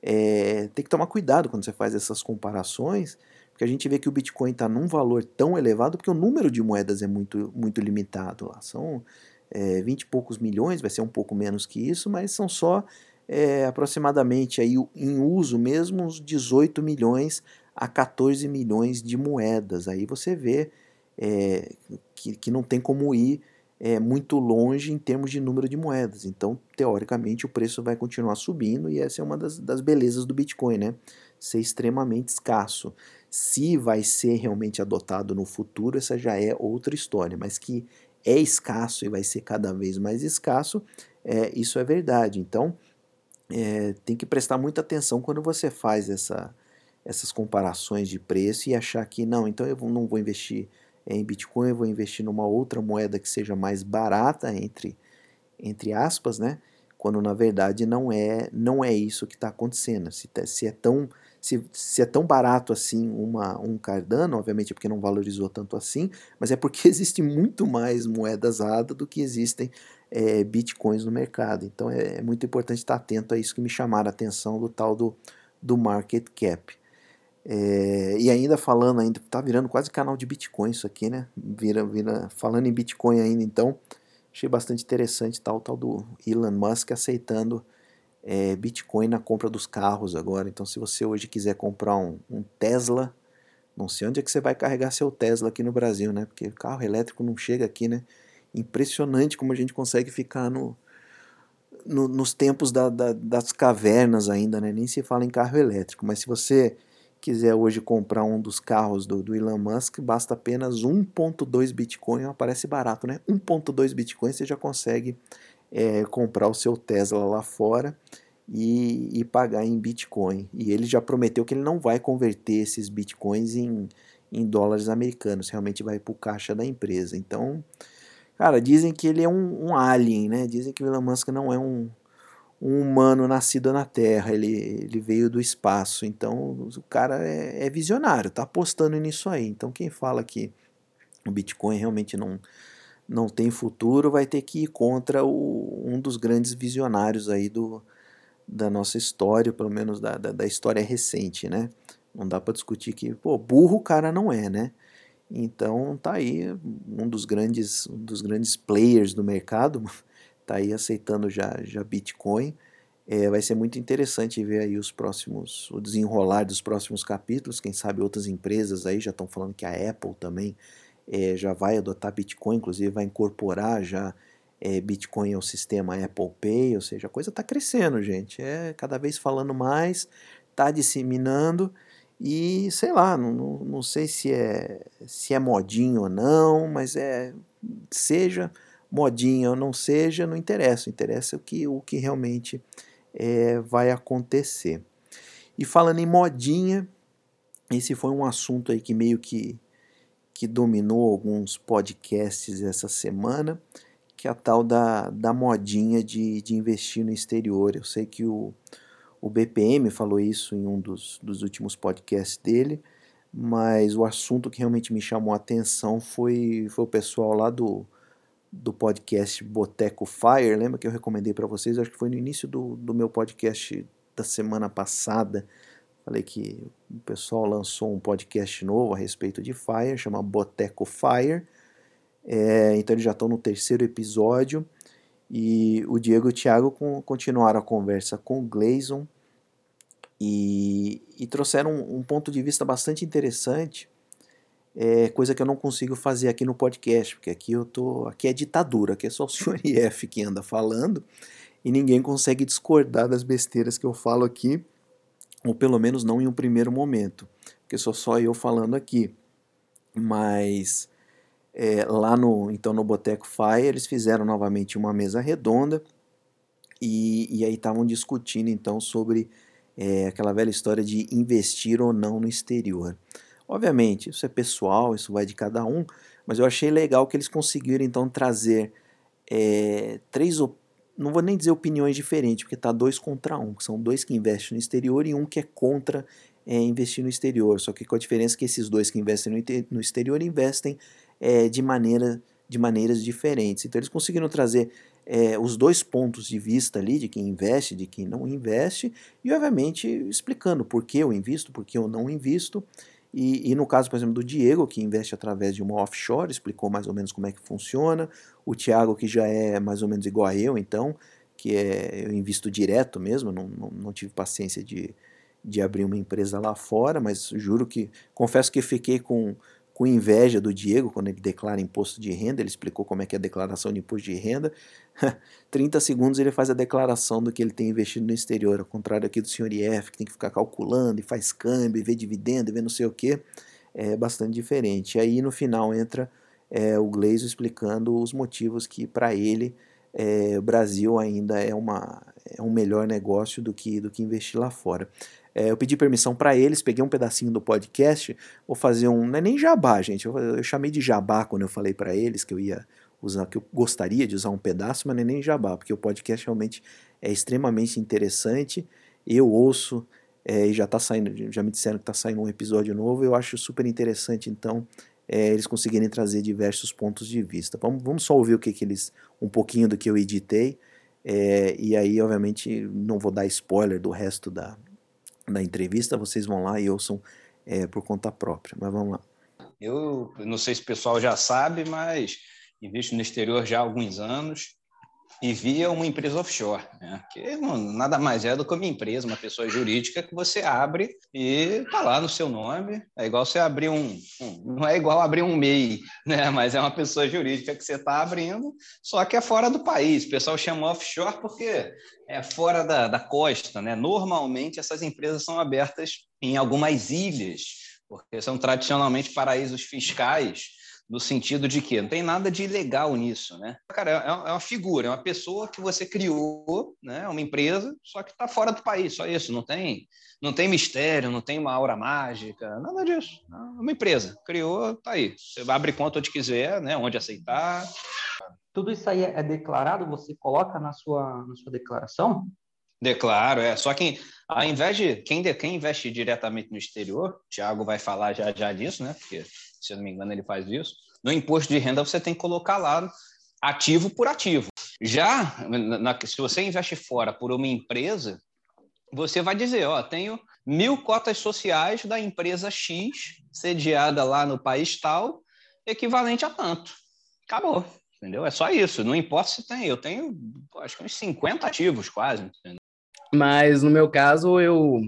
é, tem que tomar cuidado quando você faz essas comparações, porque a gente vê que o Bitcoin está num valor tão elevado, porque o número de moedas é muito, muito limitado lá. São é, vinte e poucos milhões, vai ser um pouco menos que isso, mas são só é, aproximadamente aí, em uso mesmo uns dezoito milhões a catorze milhões de moedas. Aí você vê é, que, que não tem como ir é, muito longe em termos de número de moedas. Então, teoricamente, o preço vai continuar subindo e essa é uma das, das belezas do Bitcoin, né? Ser extremamente escasso. Se vai ser realmente adotado no futuro, essa já é outra história, mas que é escasso e vai ser cada vez mais escasso, é, isso é verdade. Então, é, tem que prestar muita atenção quando você faz essa, essas comparações de preço e achar que, não, então eu não vou investir em Bitcoin, eu vou investir numa outra moeda que seja mais barata, entre, entre aspas, né? Quando na verdade não é, não é isso que está acontecendo. Se, se, é tão, se, se é tão barato assim uma, um Cardano, obviamente é porque não valorizou tanto assim, mas é porque existe muito mais moedas A D A do que existem é, bitcoins no mercado. Então é, é muito importante estar atento a isso que me chamaram a atenção do tal do, do market cap. É, e ainda falando, ainda tá virando quase canal de Bitcoin isso aqui, né? Vira, vira, falando em Bitcoin ainda, então... Achei bastante interessante tal, tal do Elon Musk aceitando é, Bitcoin na compra dos carros agora. Então, se você hoje quiser comprar um, um Tesla, não sei onde é que você vai carregar seu Tesla aqui no Brasil, né? Porque carro elétrico não chega aqui, né? Impressionante como a gente consegue ficar no, no, nos tempos da, da, das cavernas ainda, né? Nem se fala em carro elétrico. Mas se você quiser hoje comprar um dos carros do, do Elon Musk, basta apenas um ponto dois Bitcoin, parece barato, né? um ponto dois Bitcoin você já consegue é, comprar o seu Tesla lá fora e, e pagar em Bitcoin. E ele já prometeu que ele não vai converter esses Bitcoins em, em dólares americanos, realmente vai para o caixa da empresa. Então, cara, dizem que ele é um, um alien, né? Dizem que o Elon Musk não é um... um humano nascido na Terra, ele, ele veio do espaço, então o cara é, é visionário, tá apostando nisso aí. Então quem fala que o Bitcoin realmente não, não tem futuro, vai ter que ir contra o, um dos grandes visionários aí do, da nossa história, pelo menos da, da, da história recente, né? Não dá para discutir que, pô, burro o cara não é, né? Então tá aí um dos grandes, um dos grandes players do mercado, tá aí aceitando já, já Bitcoin. É, vai ser muito interessante ver aí os próximos, o desenrolar dos próximos capítulos, quem sabe outras empresas aí já estão falando que a Apple também é, já vai adotar Bitcoin, inclusive vai incorporar já é, Bitcoin ao sistema Apple Pay, ou seja, a coisa está crescendo, gente, é cada vez falando mais, está disseminando e sei lá, não, não, não sei se é, se é modinho ou não, mas é, seja... modinha ou não seja, não interessa, interessa o que, o que realmente é, vai acontecer. E falando em modinha, esse foi um assunto aí que meio que, que dominou alguns podcasts essa semana, que é a tal da, da modinha de, de investir no exterior. Eu sei que o, o B P M falou isso em um dos, dos últimos podcasts dele, mas o assunto que realmente me chamou a atenção foi, foi o pessoal lá do... do podcast Boteco Fire, lembra que eu recomendei para vocês, acho que foi no início do, do meu podcast da semana passada, falei que o pessoal lançou um podcast novo a respeito de Fire, chama Boteco Fire, é, então eles já estão no terceiro episódio, e o Diego e o Thiago com, continuaram a conversa com o Gleison, e, e trouxeram um, um ponto de vista bastante interessante, é coisa que eu não consigo fazer aqui no podcast, porque aqui eu tô, aqui é ditadura, aqui é só o senhor I F que anda falando e ninguém consegue discordar das besteiras que eu falo aqui, ou pelo menos não em um primeiro momento, porque sou só eu falando aqui. Mas é, lá no, então no Boteco Fire eles fizeram novamente uma mesa redonda e, e aí estavam discutindo então sobre é, aquela velha história de investir ou não no exterior. Obviamente, isso é pessoal, isso vai de cada um, mas eu achei legal que eles conseguiram então trazer é, três, não vou nem dizer opiniões diferentes, porque está dois contra um, são dois que investem no exterior e um que é contra é, investir no exterior, só que com a diferença que esses dois que investem no, no exterior investem é, de, maneira, de maneiras diferentes. Então eles conseguiram trazer é, os dois pontos de vista ali, de quem investe, de quem não investe, e obviamente explicando por que eu invisto, por que eu não invisto. E, e no caso, por exemplo, do Diego, que investe através de uma offshore, explicou mais ou menos como é que funciona. O Thiago, que já é mais ou menos igual a eu, então, que é, eu invisto direto mesmo, não, não, não tive paciência de, de abrir uma empresa lá fora, mas juro que, confesso que fiquei com, com inveja do Diego quando ele declara imposto de renda. Ele explicou como é que é a declaração de imposto de renda. trinta segundos ele faz a declaração do que ele tem investido no exterior, ao contrário aqui do senhor I F, que tem que ficar calculando, e faz câmbio, e vê dividendo, e vê não sei o que, é bastante diferente. E aí no final entra é, o Gleison explicando os motivos que para ele é, o Brasil ainda é, uma, é um melhor negócio do que, do que investir lá fora. É, eu pedi permissão para eles, peguei um pedacinho do podcast, vou fazer um, não é nem jabá, gente, eu, eu chamei de jabá quando eu falei para eles que eu ia usar, que eu gostaria de usar um pedaço, mas não é nem jabá, porque o podcast realmente é extremamente interessante, eu ouço é, e já tá saindo, já me disseram que está saindo um episódio novo, eu acho super interessante, então, é, eles conseguirem trazer diversos pontos de vista. Vamos, vamos só ouvir o que, que eles, um pouquinho do que eu editei, é, e aí, obviamente, não vou dar spoiler do resto da... na entrevista, vocês vão lá e ouçam é, por conta própria, mas vamos lá. Eu não sei se o pessoal já sabe, mas invisto no exterior já há alguns anos e via uma empresa offshore, né? Que não, nada mais é do que uma empresa, uma pessoa jurídica que você abre e tá lá no seu nome, é igual você abrir um, um não é igual abrir um M E I, né? Mas é uma pessoa jurídica que você está abrindo, só que é fora do país. O pessoal chama offshore porque é fora da, da costa, né? Normalmente essas empresas são abertas em algumas ilhas, porque são tradicionalmente paraísos fiscais, no sentido de que não tem nada de ilegal nisso, né? Cara, é uma figura, é uma pessoa que você criou, né? Uma empresa, só que está fora do país, só isso, não tem, não tem mistério, não tem uma aura mágica, nada disso. É uma empresa, criou, está aí. Você abre conta onde quiser, né? Onde aceitar. Tudo isso aí é declarado, você coloca na sua, na sua declaração? Declaro, é. Só que ao invés de quem, de, quem investe diretamente no exterior, o Thiago vai falar já, já disso, né? Porque, se eu não me engano, ele faz isso. No imposto de renda, você tem que colocar lá ativo por ativo. Já, na, se você investe fora por uma empresa, você vai dizer, ó, tenho mil cotas sociais da empresa X, sediada lá no país tal, equivalente a tanto. Acabou, entendeu? É só isso, não importa se tem. Eu tenho, acho que uns cinquenta ativos quase, entendeu? Mas, no meu caso, eu...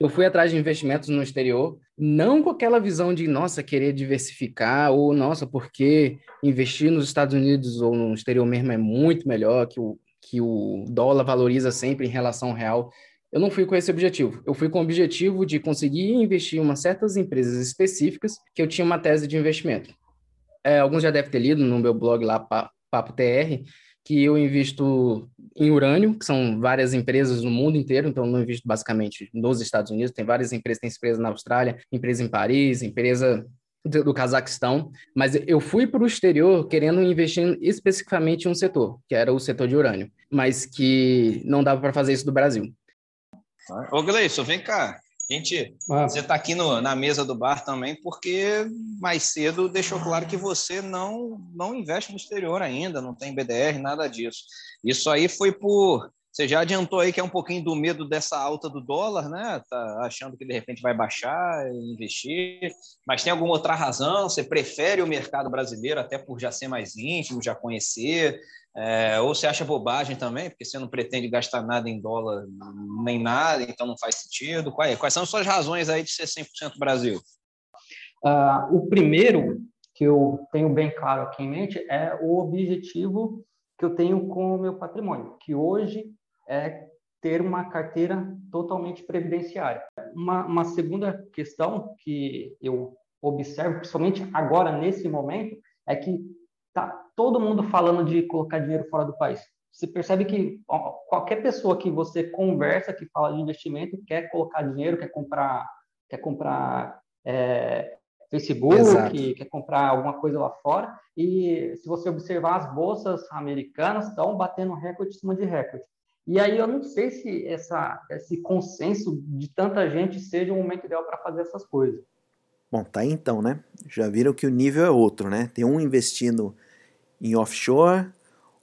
Eu fui atrás de investimentos no exterior, não com aquela visão de, nossa, querer diversificar, ou, nossa, porque investir nos Estados Unidos ou no exterior mesmo é muito melhor, que o, que o dólar valoriza sempre em relação ao real. Eu não fui com esse objetivo. Eu fui com o objetivo de conseguir investir em umas certas empresas específicas que eu tinha uma tese de investimento. É, alguns já devem ter lido no meu blog lá, Papo T R, que eu invisto em urânio, que são várias empresas no mundo inteiro, então eu não invisto basicamente nos Estados Unidos, tem várias empresas, tem empresa na Austrália, empresa em Paris, empresa do, do Cazaquistão, mas eu fui para o exterior querendo investir especificamente em um setor, que era o setor de urânio, mas que não dava para fazer isso do Brasil. Ô Gleison, vem cá. Gente, ah. Você está aqui no, na mesa do bar também porque mais cedo deixou claro que você não, não investe no exterior ainda, não tem B D R, nada disso. Isso aí foi por... Você já adiantou aí que é um pouquinho do medo dessa alta do dólar, né? Tá achando que de repente vai baixar, investir, mas tem alguma outra razão? Você prefere o mercado brasileiro até por já ser mais íntimo, já conhecer... É, ou você acha bobagem também, porque você não pretende gastar nada em dólar nem nada, então não faz sentido. Quais, quais são as suas razões aí de ser cem por cento Brasil? Uh, o primeiro que eu tenho bem claro aqui em mente é o objetivo que eu tenho com o meu patrimônio, que hoje é ter uma carteira totalmente previdenciária. Uma, uma segunda questão que eu observo, principalmente agora nesse momento, é que tá todo mundo falando de colocar dinheiro fora do país. Você percebe que qualquer pessoa que você conversa, que fala de investimento, quer colocar dinheiro, quer comprar, quer comprar é, Facebook, que, quer comprar alguma coisa lá fora. E se você observar, as bolsas americanas estão batendo recorde em cima de recorde. E aí eu não sei se essa, esse consenso de tanta gente seja o momento ideal para fazer essas coisas. Bom, tá aí então, né? Já viram que o nível é outro, né? Tem um investindo em offshore,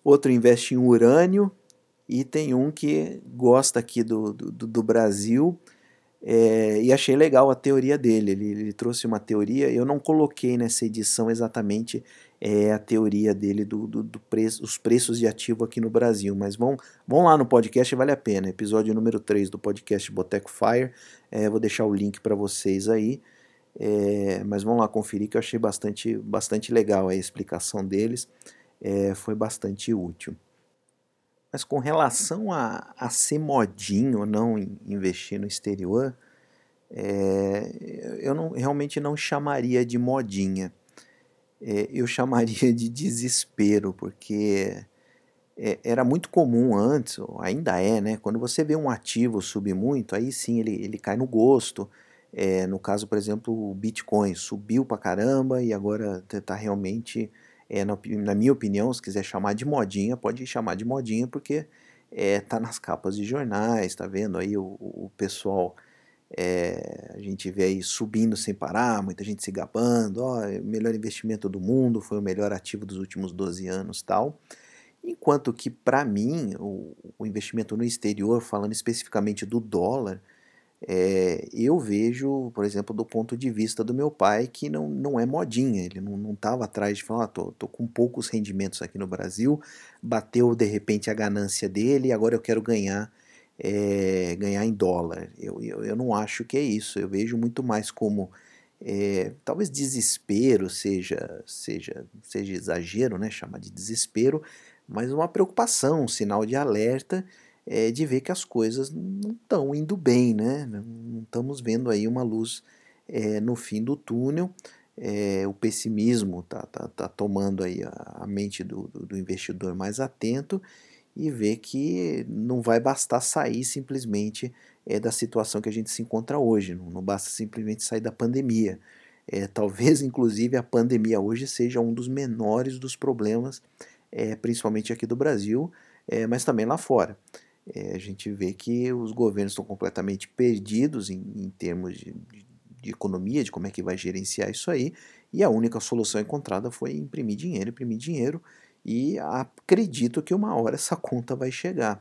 outro investe em urânio e tem um que gosta aqui do, do, do Brasil, É, e achei legal a teoria dele, ele, ele trouxe uma teoria, eu não coloquei nessa edição exatamente é, a teoria dele do, do, do preço, os preços de ativo aqui no Brasil, mas vão, vão lá no podcast, vale a pena, episódio número três do podcast Boteco Fire, é, vou deixar o link para vocês aí, é, mas vão lá conferir que eu achei bastante, bastante legal a explicação deles, é, foi bastante útil. Mas com relação a, a ser modinho ou não em investir no exterior, é, eu não, realmente não chamaria de modinha. É, eu chamaria de desespero, porque é, era muito comum antes, ainda é, né? Quando você vê um ativo subir muito, aí sim ele, ele cai no gosto. É, no caso, por exemplo, o Bitcoin subiu pra caramba e agora tá realmente... É, na, na minha opinião, se quiser chamar de modinha, pode chamar de modinha, porque é, tá nas capas de jornais, tá vendo aí o, o pessoal, é, a gente vê aí subindo sem parar, muita gente se gabando, ó, melhor investimento do mundo, foi o melhor ativo dos últimos doze anos e tal, enquanto que para mim, o, o investimento no exterior, falando especificamente do dólar, É, eu vejo, por exemplo, do ponto de vista do meu pai, que não, não é modinha, ele não estava atrás de falar, ah, tô, tô com poucos rendimentos aqui no Brasil, bateu de repente a ganância dele e agora eu quero ganhar, é, ganhar em dólar. Eu, eu, eu não acho que é isso, eu vejo muito mais como, é, talvez desespero seja, seja, seja exagero, né, chamar de desespero, mas uma preocupação, um sinal de alerta, É de ver que as coisas não estão indo bem, né? Não estamos vendo aí uma luz é, no fim do túnel, é, o pessimismo está tá, tá tomando aí a mente do, do investidor mais atento e ver que não vai bastar sair simplesmente é, da situação que a gente se encontra hoje, não, não basta simplesmente sair da pandemia. É, talvez, inclusive, a pandemia hoje seja um dos menores dos problemas, é, principalmente aqui do Brasil, é, mas também lá fora. É, a gente vê que os governos estão completamente perdidos em, em termos de, de economia, de como é que vai gerenciar isso aí, e a única solução encontrada foi imprimir dinheiro, imprimir dinheiro, e acredito que uma hora essa conta vai chegar.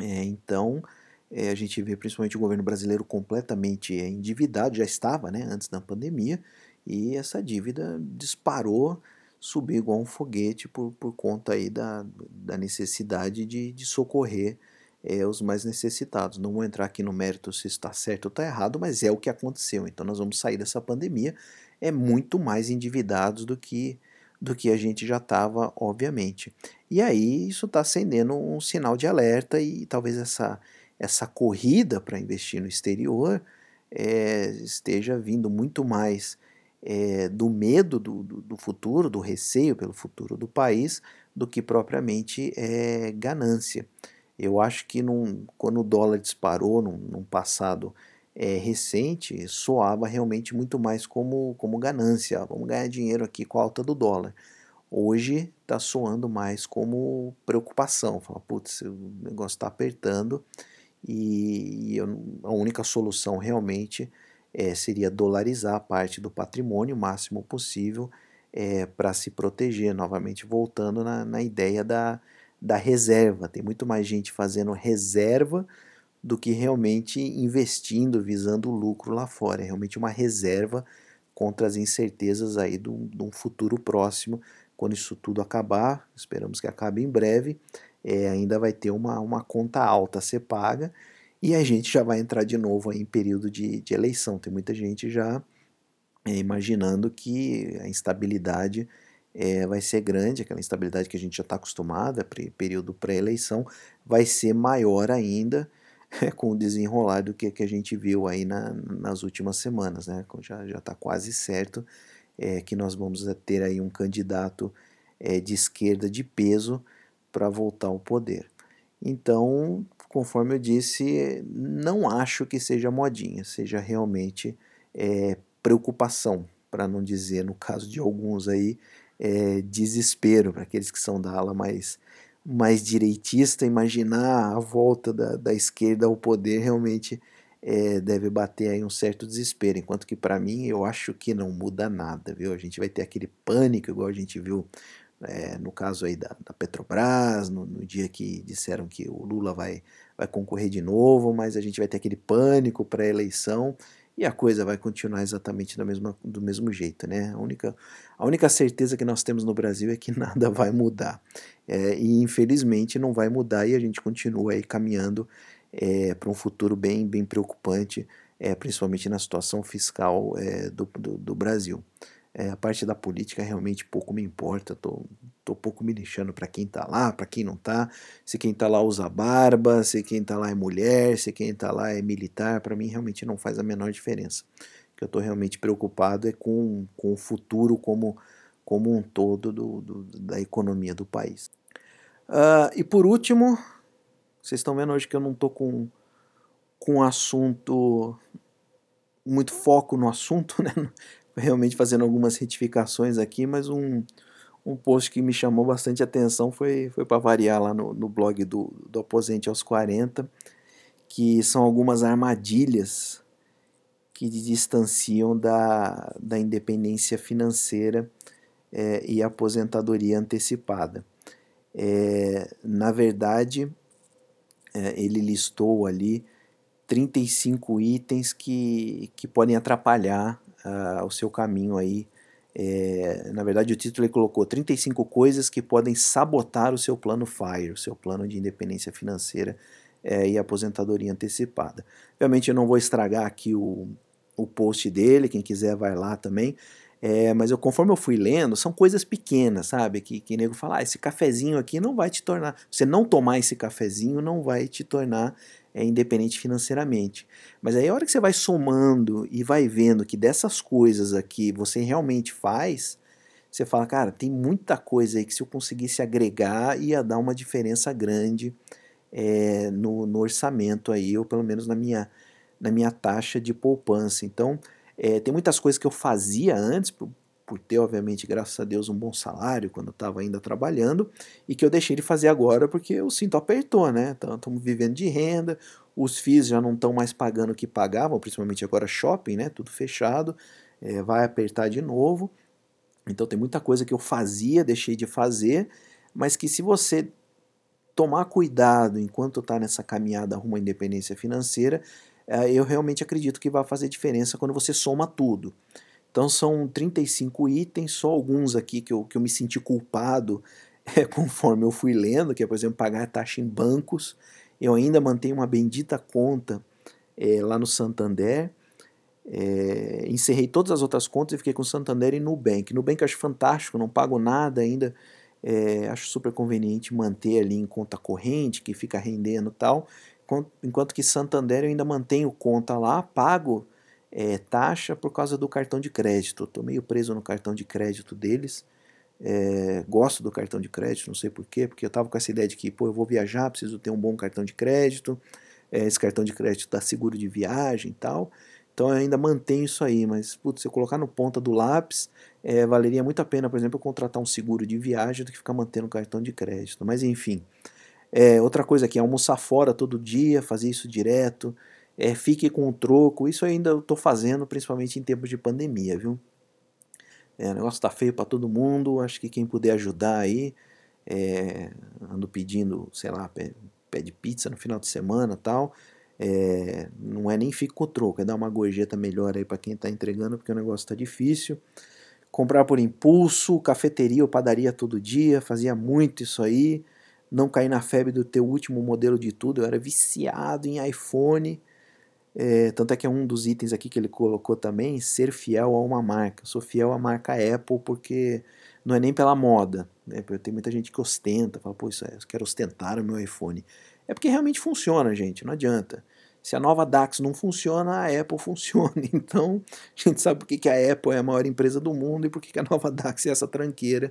É, então, é, a gente vê principalmente o governo brasileiro completamente endividado, já estava, né, antes da pandemia, e essa dívida disparou, subiu igual um foguete por, por conta aí da, da necessidade de, de socorrer É, os mais necessitados. Não vou entrar aqui no mérito se está certo ou está errado, mas é o que aconteceu. Então nós vamos sair dessa pandemia é muito mais endividados do que, do que a gente já estava, obviamente. E aí isso está acendendo um sinal de alerta e talvez essa, essa corrida para investir no exterior é, esteja vindo muito mais é, do medo do, do, do futuro, do receio pelo futuro do país, do que propriamente é, ganância. Eu acho que num, quando o dólar disparou num, num passado é, recente, soava realmente muito mais como, como ganância. Ah, vamos ganhar dinheiro aqui com a alta do dólar. Hoje está soando mais como preocupação. Fala, putz, o negócio está apertando e, e eu, a única solução realmente é, seria dolarizar a parte do patrimônio o máximo possível é, para se proteger. Novamente voltando na, na ideia da... da reserva, tem muito mais gente fazendo reserva do que realmente investindo, visando o lucro lá fora, é realmente uma reserva contra as incertezas aí de um futuro próximo, quando isso tudo acabar, esperamos que acabe em breve, é, ainda vai ter uma, uma conta alta a ser paga, e a gente já vai entrar de novo aí em período de, de eleição, tem muita gente já é, imaginando que a instabilidade É, vai ser grande, aquela instabilidade que a gente já está acostumada, período pré-eleição, vai ser maior ainda é, com o desenrolar do que, que a gente viu aí na, nas últimas semanas, né? Já está quase certo é, que nós vamos ter aí um candidato é, de esquerda de peso para voltar ao poder. Então, conforme eu disse, não acho que seja modinha, seja realmente é, preocupação, para não dizer, no caso de alguns aí, É, desespero para aqueles que são da ala mais, mais direitista, imaginar a volta da, da esquerda ao poder realmente é, deve bater aí um certo desespero, enquanto que para mim eu acho que não muda nada, viu? A gente vai ter aquele pânico igual a gente viu é, no caso aí da, da Petrobras, no, no dia que disseram que o Lula vai, vai concorrer de novo, mas a gente vai ter aquele pânico pré-eleição e a coisa vai continuar exatamente da mesma, do mesmo jeito, né? A única, a única certeza que nós temos no Brasil é que nada vai mudar, é, e infelizmente não vai mudar e a gente continua aí caminhando é, para um futuro bem, bem preocupante, é, principalmente na situação fiscal é, do, do, do Brasil. É, a parte da política realmente pouco me importa, tô, tô pouco me lixando para quem tá lá, para quem não tá, se quem tá lá usa barba, se quem tá lá é mulher, se quem tá lá é militar, para mim realmente não faz a menor diferença. O que eu tô realmente preocupado é com, com o futuro como, como um todo do, do, da economia do país. Uh, e por último, vocês estão vendo hoje que eu não tô com, com assunto, muito foco no assunto, né? Realmente fazendo algumas retificações aqui, mas um, um post que me chamou bastante atenção foi, foi para variar lá no, no blog do, do Aposente aos quarenta, que são algumas armadilhas que distanciam da, da independência financeira é, e aposentadoria antecipada. É, na verdade, é, ele listou ali trinta e cinco itens que, que podem atrapalhar Uh, o seu caminho aí, é, na verdade o título ele colocou trinta e cinco coisas que podem sabotar o seu plano FIRE, o seu plano de independência financeira é, e aposentadoria antecipada. Obviamente eu não vou estragar aqui o, o post dele, quem quiser vai lá também, é, mas eu, conforme eu fui lendo, são coisas pequenas, sabe, que, que nego fala, ah, esse cafezinho aqui não vai te tornar, você não tomar esse cafezinho não vai te tornar é independente financeiramente, mas aí a hora que você vai somando e vai vendo que dessas coisas aqui você realmente faz, você fala, cara, tem muita coisa aí que se eu conseguisse agregar ia dar uma diferença grande é, no, no orçamento aí, ou pelo menos na minha, na minha taxa de poupança. Então é, tem muitas coisas que eu fazia antes, por, por ter obviamente, graças a Deus, um bom salário quando eu estava ainda trabalhando, e que eu deixei de fazer agora porque o cinto apertou, né? Então estamos vivendo de renda, os F I Is já não estão mais pagando o que pagavam, principalmente agora shopping, né? Tudo fechado, é, vai apertar de novo. Então tem muita coisa que eu fazia, deixei de fazer, mas que se você tomar cuidado enquanto está nessa caminhada rumo à independência financeira, é, eu realmente acredito que vai fazer diferença quando você soma tudo. Então são trinta e cinco itens, só alguns aqui que eu, que eu me senti culpado é, conforme eu fui lendo, que é, por exemplo, pagar taxa em bancos. Eu ainda mantenho uma bendita conta é, lá no Santander. É, encerrei todas as outras contas e fiquei com o Santander e Nubank. Nubank eu acho fantástico, não pago nada ainda. É, acho super conveniente manter ali em conta corrente, que fica rendendo e tal. Enquanto que Santander eu ainda mantenho conta lá, pago... É, taxa por causa do cartão de crédito. Estou meio preso no cartão de crédito deles, é, gosto do cartão de crédito, não sei porquê, porque eu estava com essa ideia de que, pô, eu vou viajar, preciso ter um bom cartão de crédito, é, esse cartão de crédito dá seguro de viagem e tal, então eu ainda mantenho isso aí, mas putz, se eu colocar no ponta do lápis, é, valeria muito a pena, por exemplo, eu contratar um seguro de viagem do que ficar mantendo um cartão de crédito, mas enfim. É, outra coisa aqui, almoçar fora todo dia, fazer isso direto, É, fique com o troco, isso ainda eu estou fazendo, principalmente em tempos de pandemia, viu? É, o negócio está feio para todo mundo, acho que quem puder ajudar aí, é, ando pedindo, sei lá, pede pizza no final de semana e tal, é, não é nem fique com o troco, é dar uma gorjeta melhor aí para quem está entregando, porque o negócio está difícil. Comprar por impulso, cafeteria ou padaria todo dia, fazia muito isso aí, não cair na febre do teu último modelo de tudo, eu era viciado em iPhone. É, tanto é que é um dos itens aqui que ele colocou também, ser fiel a uma marca. Eu sou fiel à marca Apple porque não é nem pela moda, né? Tem muita gente que ostenta, fala, pô, isso é, eu quero ostentar o meu iPhone. É porque realmente funciona, gente, não adianta. Se a NovaDAX não funciona, a Apple funciona. Então, a gente sabe por que a Apple é a maior empresa do mundo e por que a NovaDAX é essa tranqueira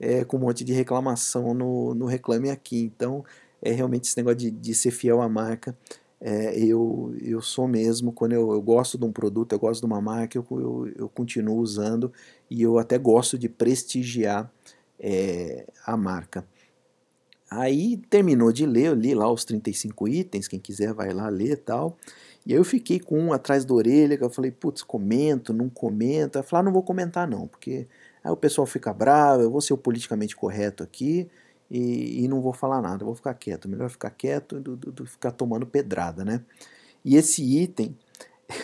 é, com um monte de reclamação no, no Reclame Aqui. Então, é realmente esse negócio de, de ser fiel à marca. É, eu, eu sou mesmo, quando eu, eu gosto de um produto, eu gosto de uma marca, eu, eu, eu continuo usando e eu até gosto de prestigiar é, a marca. Aí terminou de ler, eu li lá os trinta e cinco itens, quem quiser vai lá ler e tal, e aí eu fiquei com um atrás da orelha, que eu falei, putz, comento, não comento, eu falei, ah, não vou comentar não, porque Aí o pessoal fica bravo, eu vou ser o politicamente correto aqui e, e não vou falar nada, eu vou ficar quieto. Melhor ficar quieto do, do, do ficar tomando pedrada, né? E esse item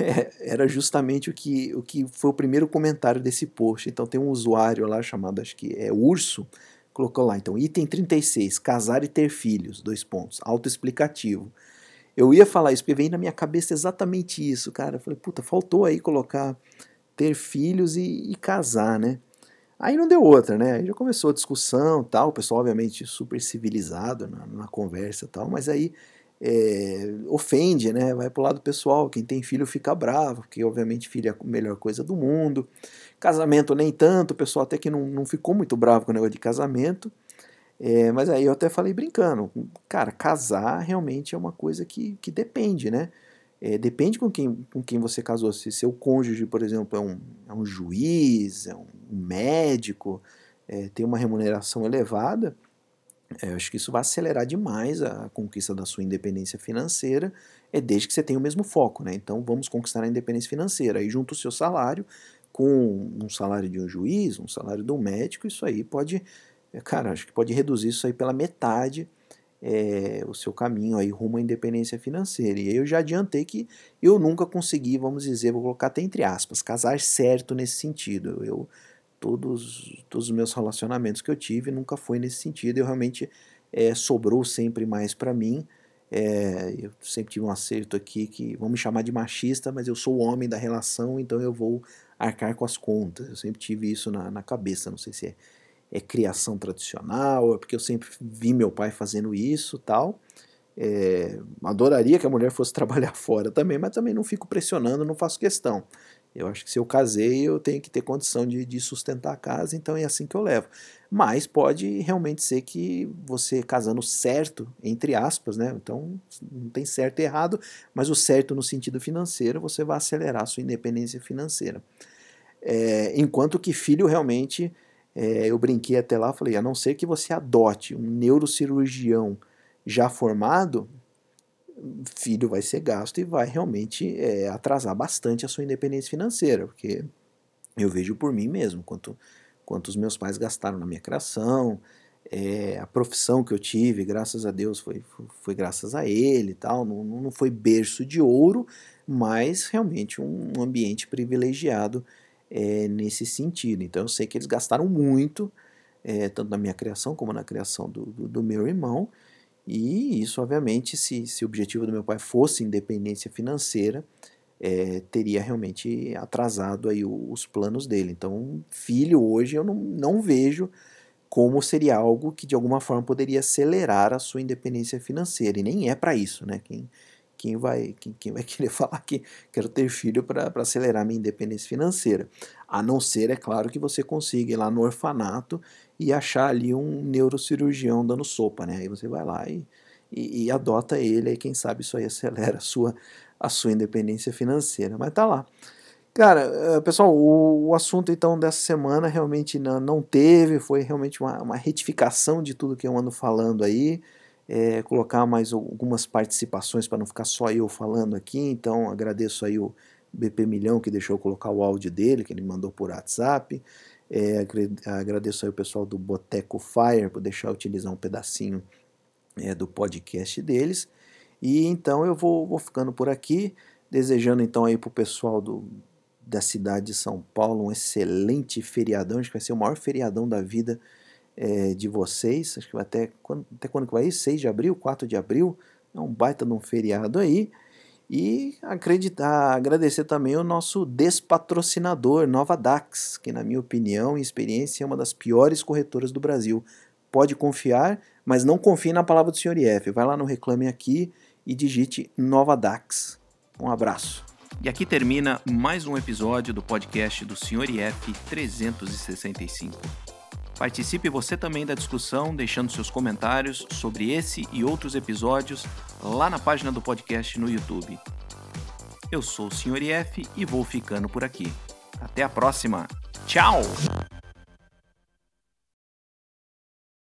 é, era justamente o que, o que foi o primeiro comentário desse post. Então tem um usuário lá chamado, acho que é Urso, colocou lá, então, item trinta e seis, casar e ter filhos, dois pontos, autoexplicativo. Eu ia falar isso, porque veio na minha cabeça exatamente isso, cara. Eu falei, puta, faltou aí colocar ter filhos e, e casar, né? Aí não deu outra, né? Aí já começou a discussão e tal, o pessoal obviamente super civilizado na, na conversa e tal, mas aí é, ofende, né? Vai pro lado pessoal, quem tem filho fica bravo, porque obviamente filho é a melhor coisa do mundo. Casamento nem tanto, o pessoal até que não, não ficou muito bravo com o negócio de casamento. É, mas aí eu até falei brincando, cara, casar realmente é uma coisa que, que depende, né? É, depende com quem, com quem você casou. Se seu cônjuge, por exemplo, é um, é um juiz, é um médico, é, tem uma remuneração elevada, é, eu acho que isso vai acelerar demais a conquista da sua independência financeira, é, desde que você tenha o mesmo foco, né? Então vamos conquistar a independência financeira. Aí junta o seu salário com um salário de um juiz, um salário de um médico, isso aí pode... Cara, acho que pode reduzir isso aí pela metade, é, o seu caminho aí rumo à independência financeira. E aí eu já adiantei que eu nunca consegui, vamos dizer, vou colocar até entre aspas, casar certo nesse sentido. Eu, todos, todos os meus relacionamentos que eu tive nunca foi nesse sentido. Eu realmente é, sobrou sempre mais para mim. É, eu sempre tive um acerto aqui que vão me chamar de machista, mas eu sou o homem da relação, então eu vou arcar com as contas. Eu sempre tive isso na, na cabeça, não sei se é... é criação tradicional, é porque eu sempre vi meu pai fazendo isso e tal. É, adoraria que a mulher fosse trabalhar fora também, mas também não fico pressionando, não faço questão. Eu acho que se eu casei, eu tenho que ter condição de, de sustentar a casa, então é assim que eu levo. Mas pode realmente ser que você casando certo, entre aspas, né? Então não tem certo e errado, mas o certo no sentido financeiro, você vai acelerar a sua independência financeira. É, enquanto que filho realmente... É, eu brinquei até lá, falei, a não ser que você adote um neurocirurgião já formado, filho vai ser gasto e vai realmente é, atrasar bastante a sua independência financeira, porque eu vejo por mim mesmo, quanto, quanto os meus pais gastaram na minha criação, é, a profissão que eu tive, graças a Deus, foi, foi graças a ele e tal, não, não foi berço de ouro, mas realmente um ambiente privilegiado, É, nesse sentido. Então eu sei que eles gastaram muito, é, tanto na minha criação como na criação do, do, do meu irmão, e isso obviamente, se, se o objetivo do meu pai fosse independência financeira, é, teria realmente atrasado aí o, os planos dele. Então filho hoje eu não, não vejo como seria algo que de alguma forma poderia acelerar a sua independência financeira, e nem é para isso, né? Quem, Quem vai, quem, quem vai querer falar que quero ter filho para acelerar minha independência financeira? A não ser, é claro, que você consiga ir lá no orfanato e achar ali um neurocirurgião dando sopa, né? Aí você vai lá e, e, e adota ele, aí quem sabe isso aí acelera a sua, a sua independência financeira. Mas tá lá. Cara, pessoal, o, o assunto então dessa semana realmente não, não teve, foi realmente uma, uma retificação de tudo que eu ando falando aí. É, colocar mais algumas participações para não ficar só eu falando aqui, então agradeço aí o B P Milhão que deixou eu colocar o áudio dele, que ele mandou por WhatsApp, é, agradeço aí o pessoal do Boteco Fire por deixar eu utilizar um pedacinho é, do podcast deles, e então eu vou, vou ficando por aqui, desejando então aí para o pessoal do, da cidade de São Paulo um excelente feriadão, acho que vai ser o maior feriadão da vida É, de vocês, acho que vai até quando, até quando que vai isso? seis de abril, quatro de abril, é um baita de um feriado aí, e acreditar, agradecer também o nosso despatrocinador, NovaDAX, que na minha opinião e experiência é uma das piores corretoras do Brasil, pode confiar, mas não confie na palavra do senhor I F, vai lá no Reclame Aqui e digite NovaDAX, um abraço. E aqui termina mais um episódio do podcast do senhor I F trezentos e sessenta e cinco. Participe você também da discussão, deixando seus comentários sobre esse e outros episódios lá na página do podcast no YouTube. Eu sou o senhor I F e vou ficando por aqui. Até a próxima. Tchau!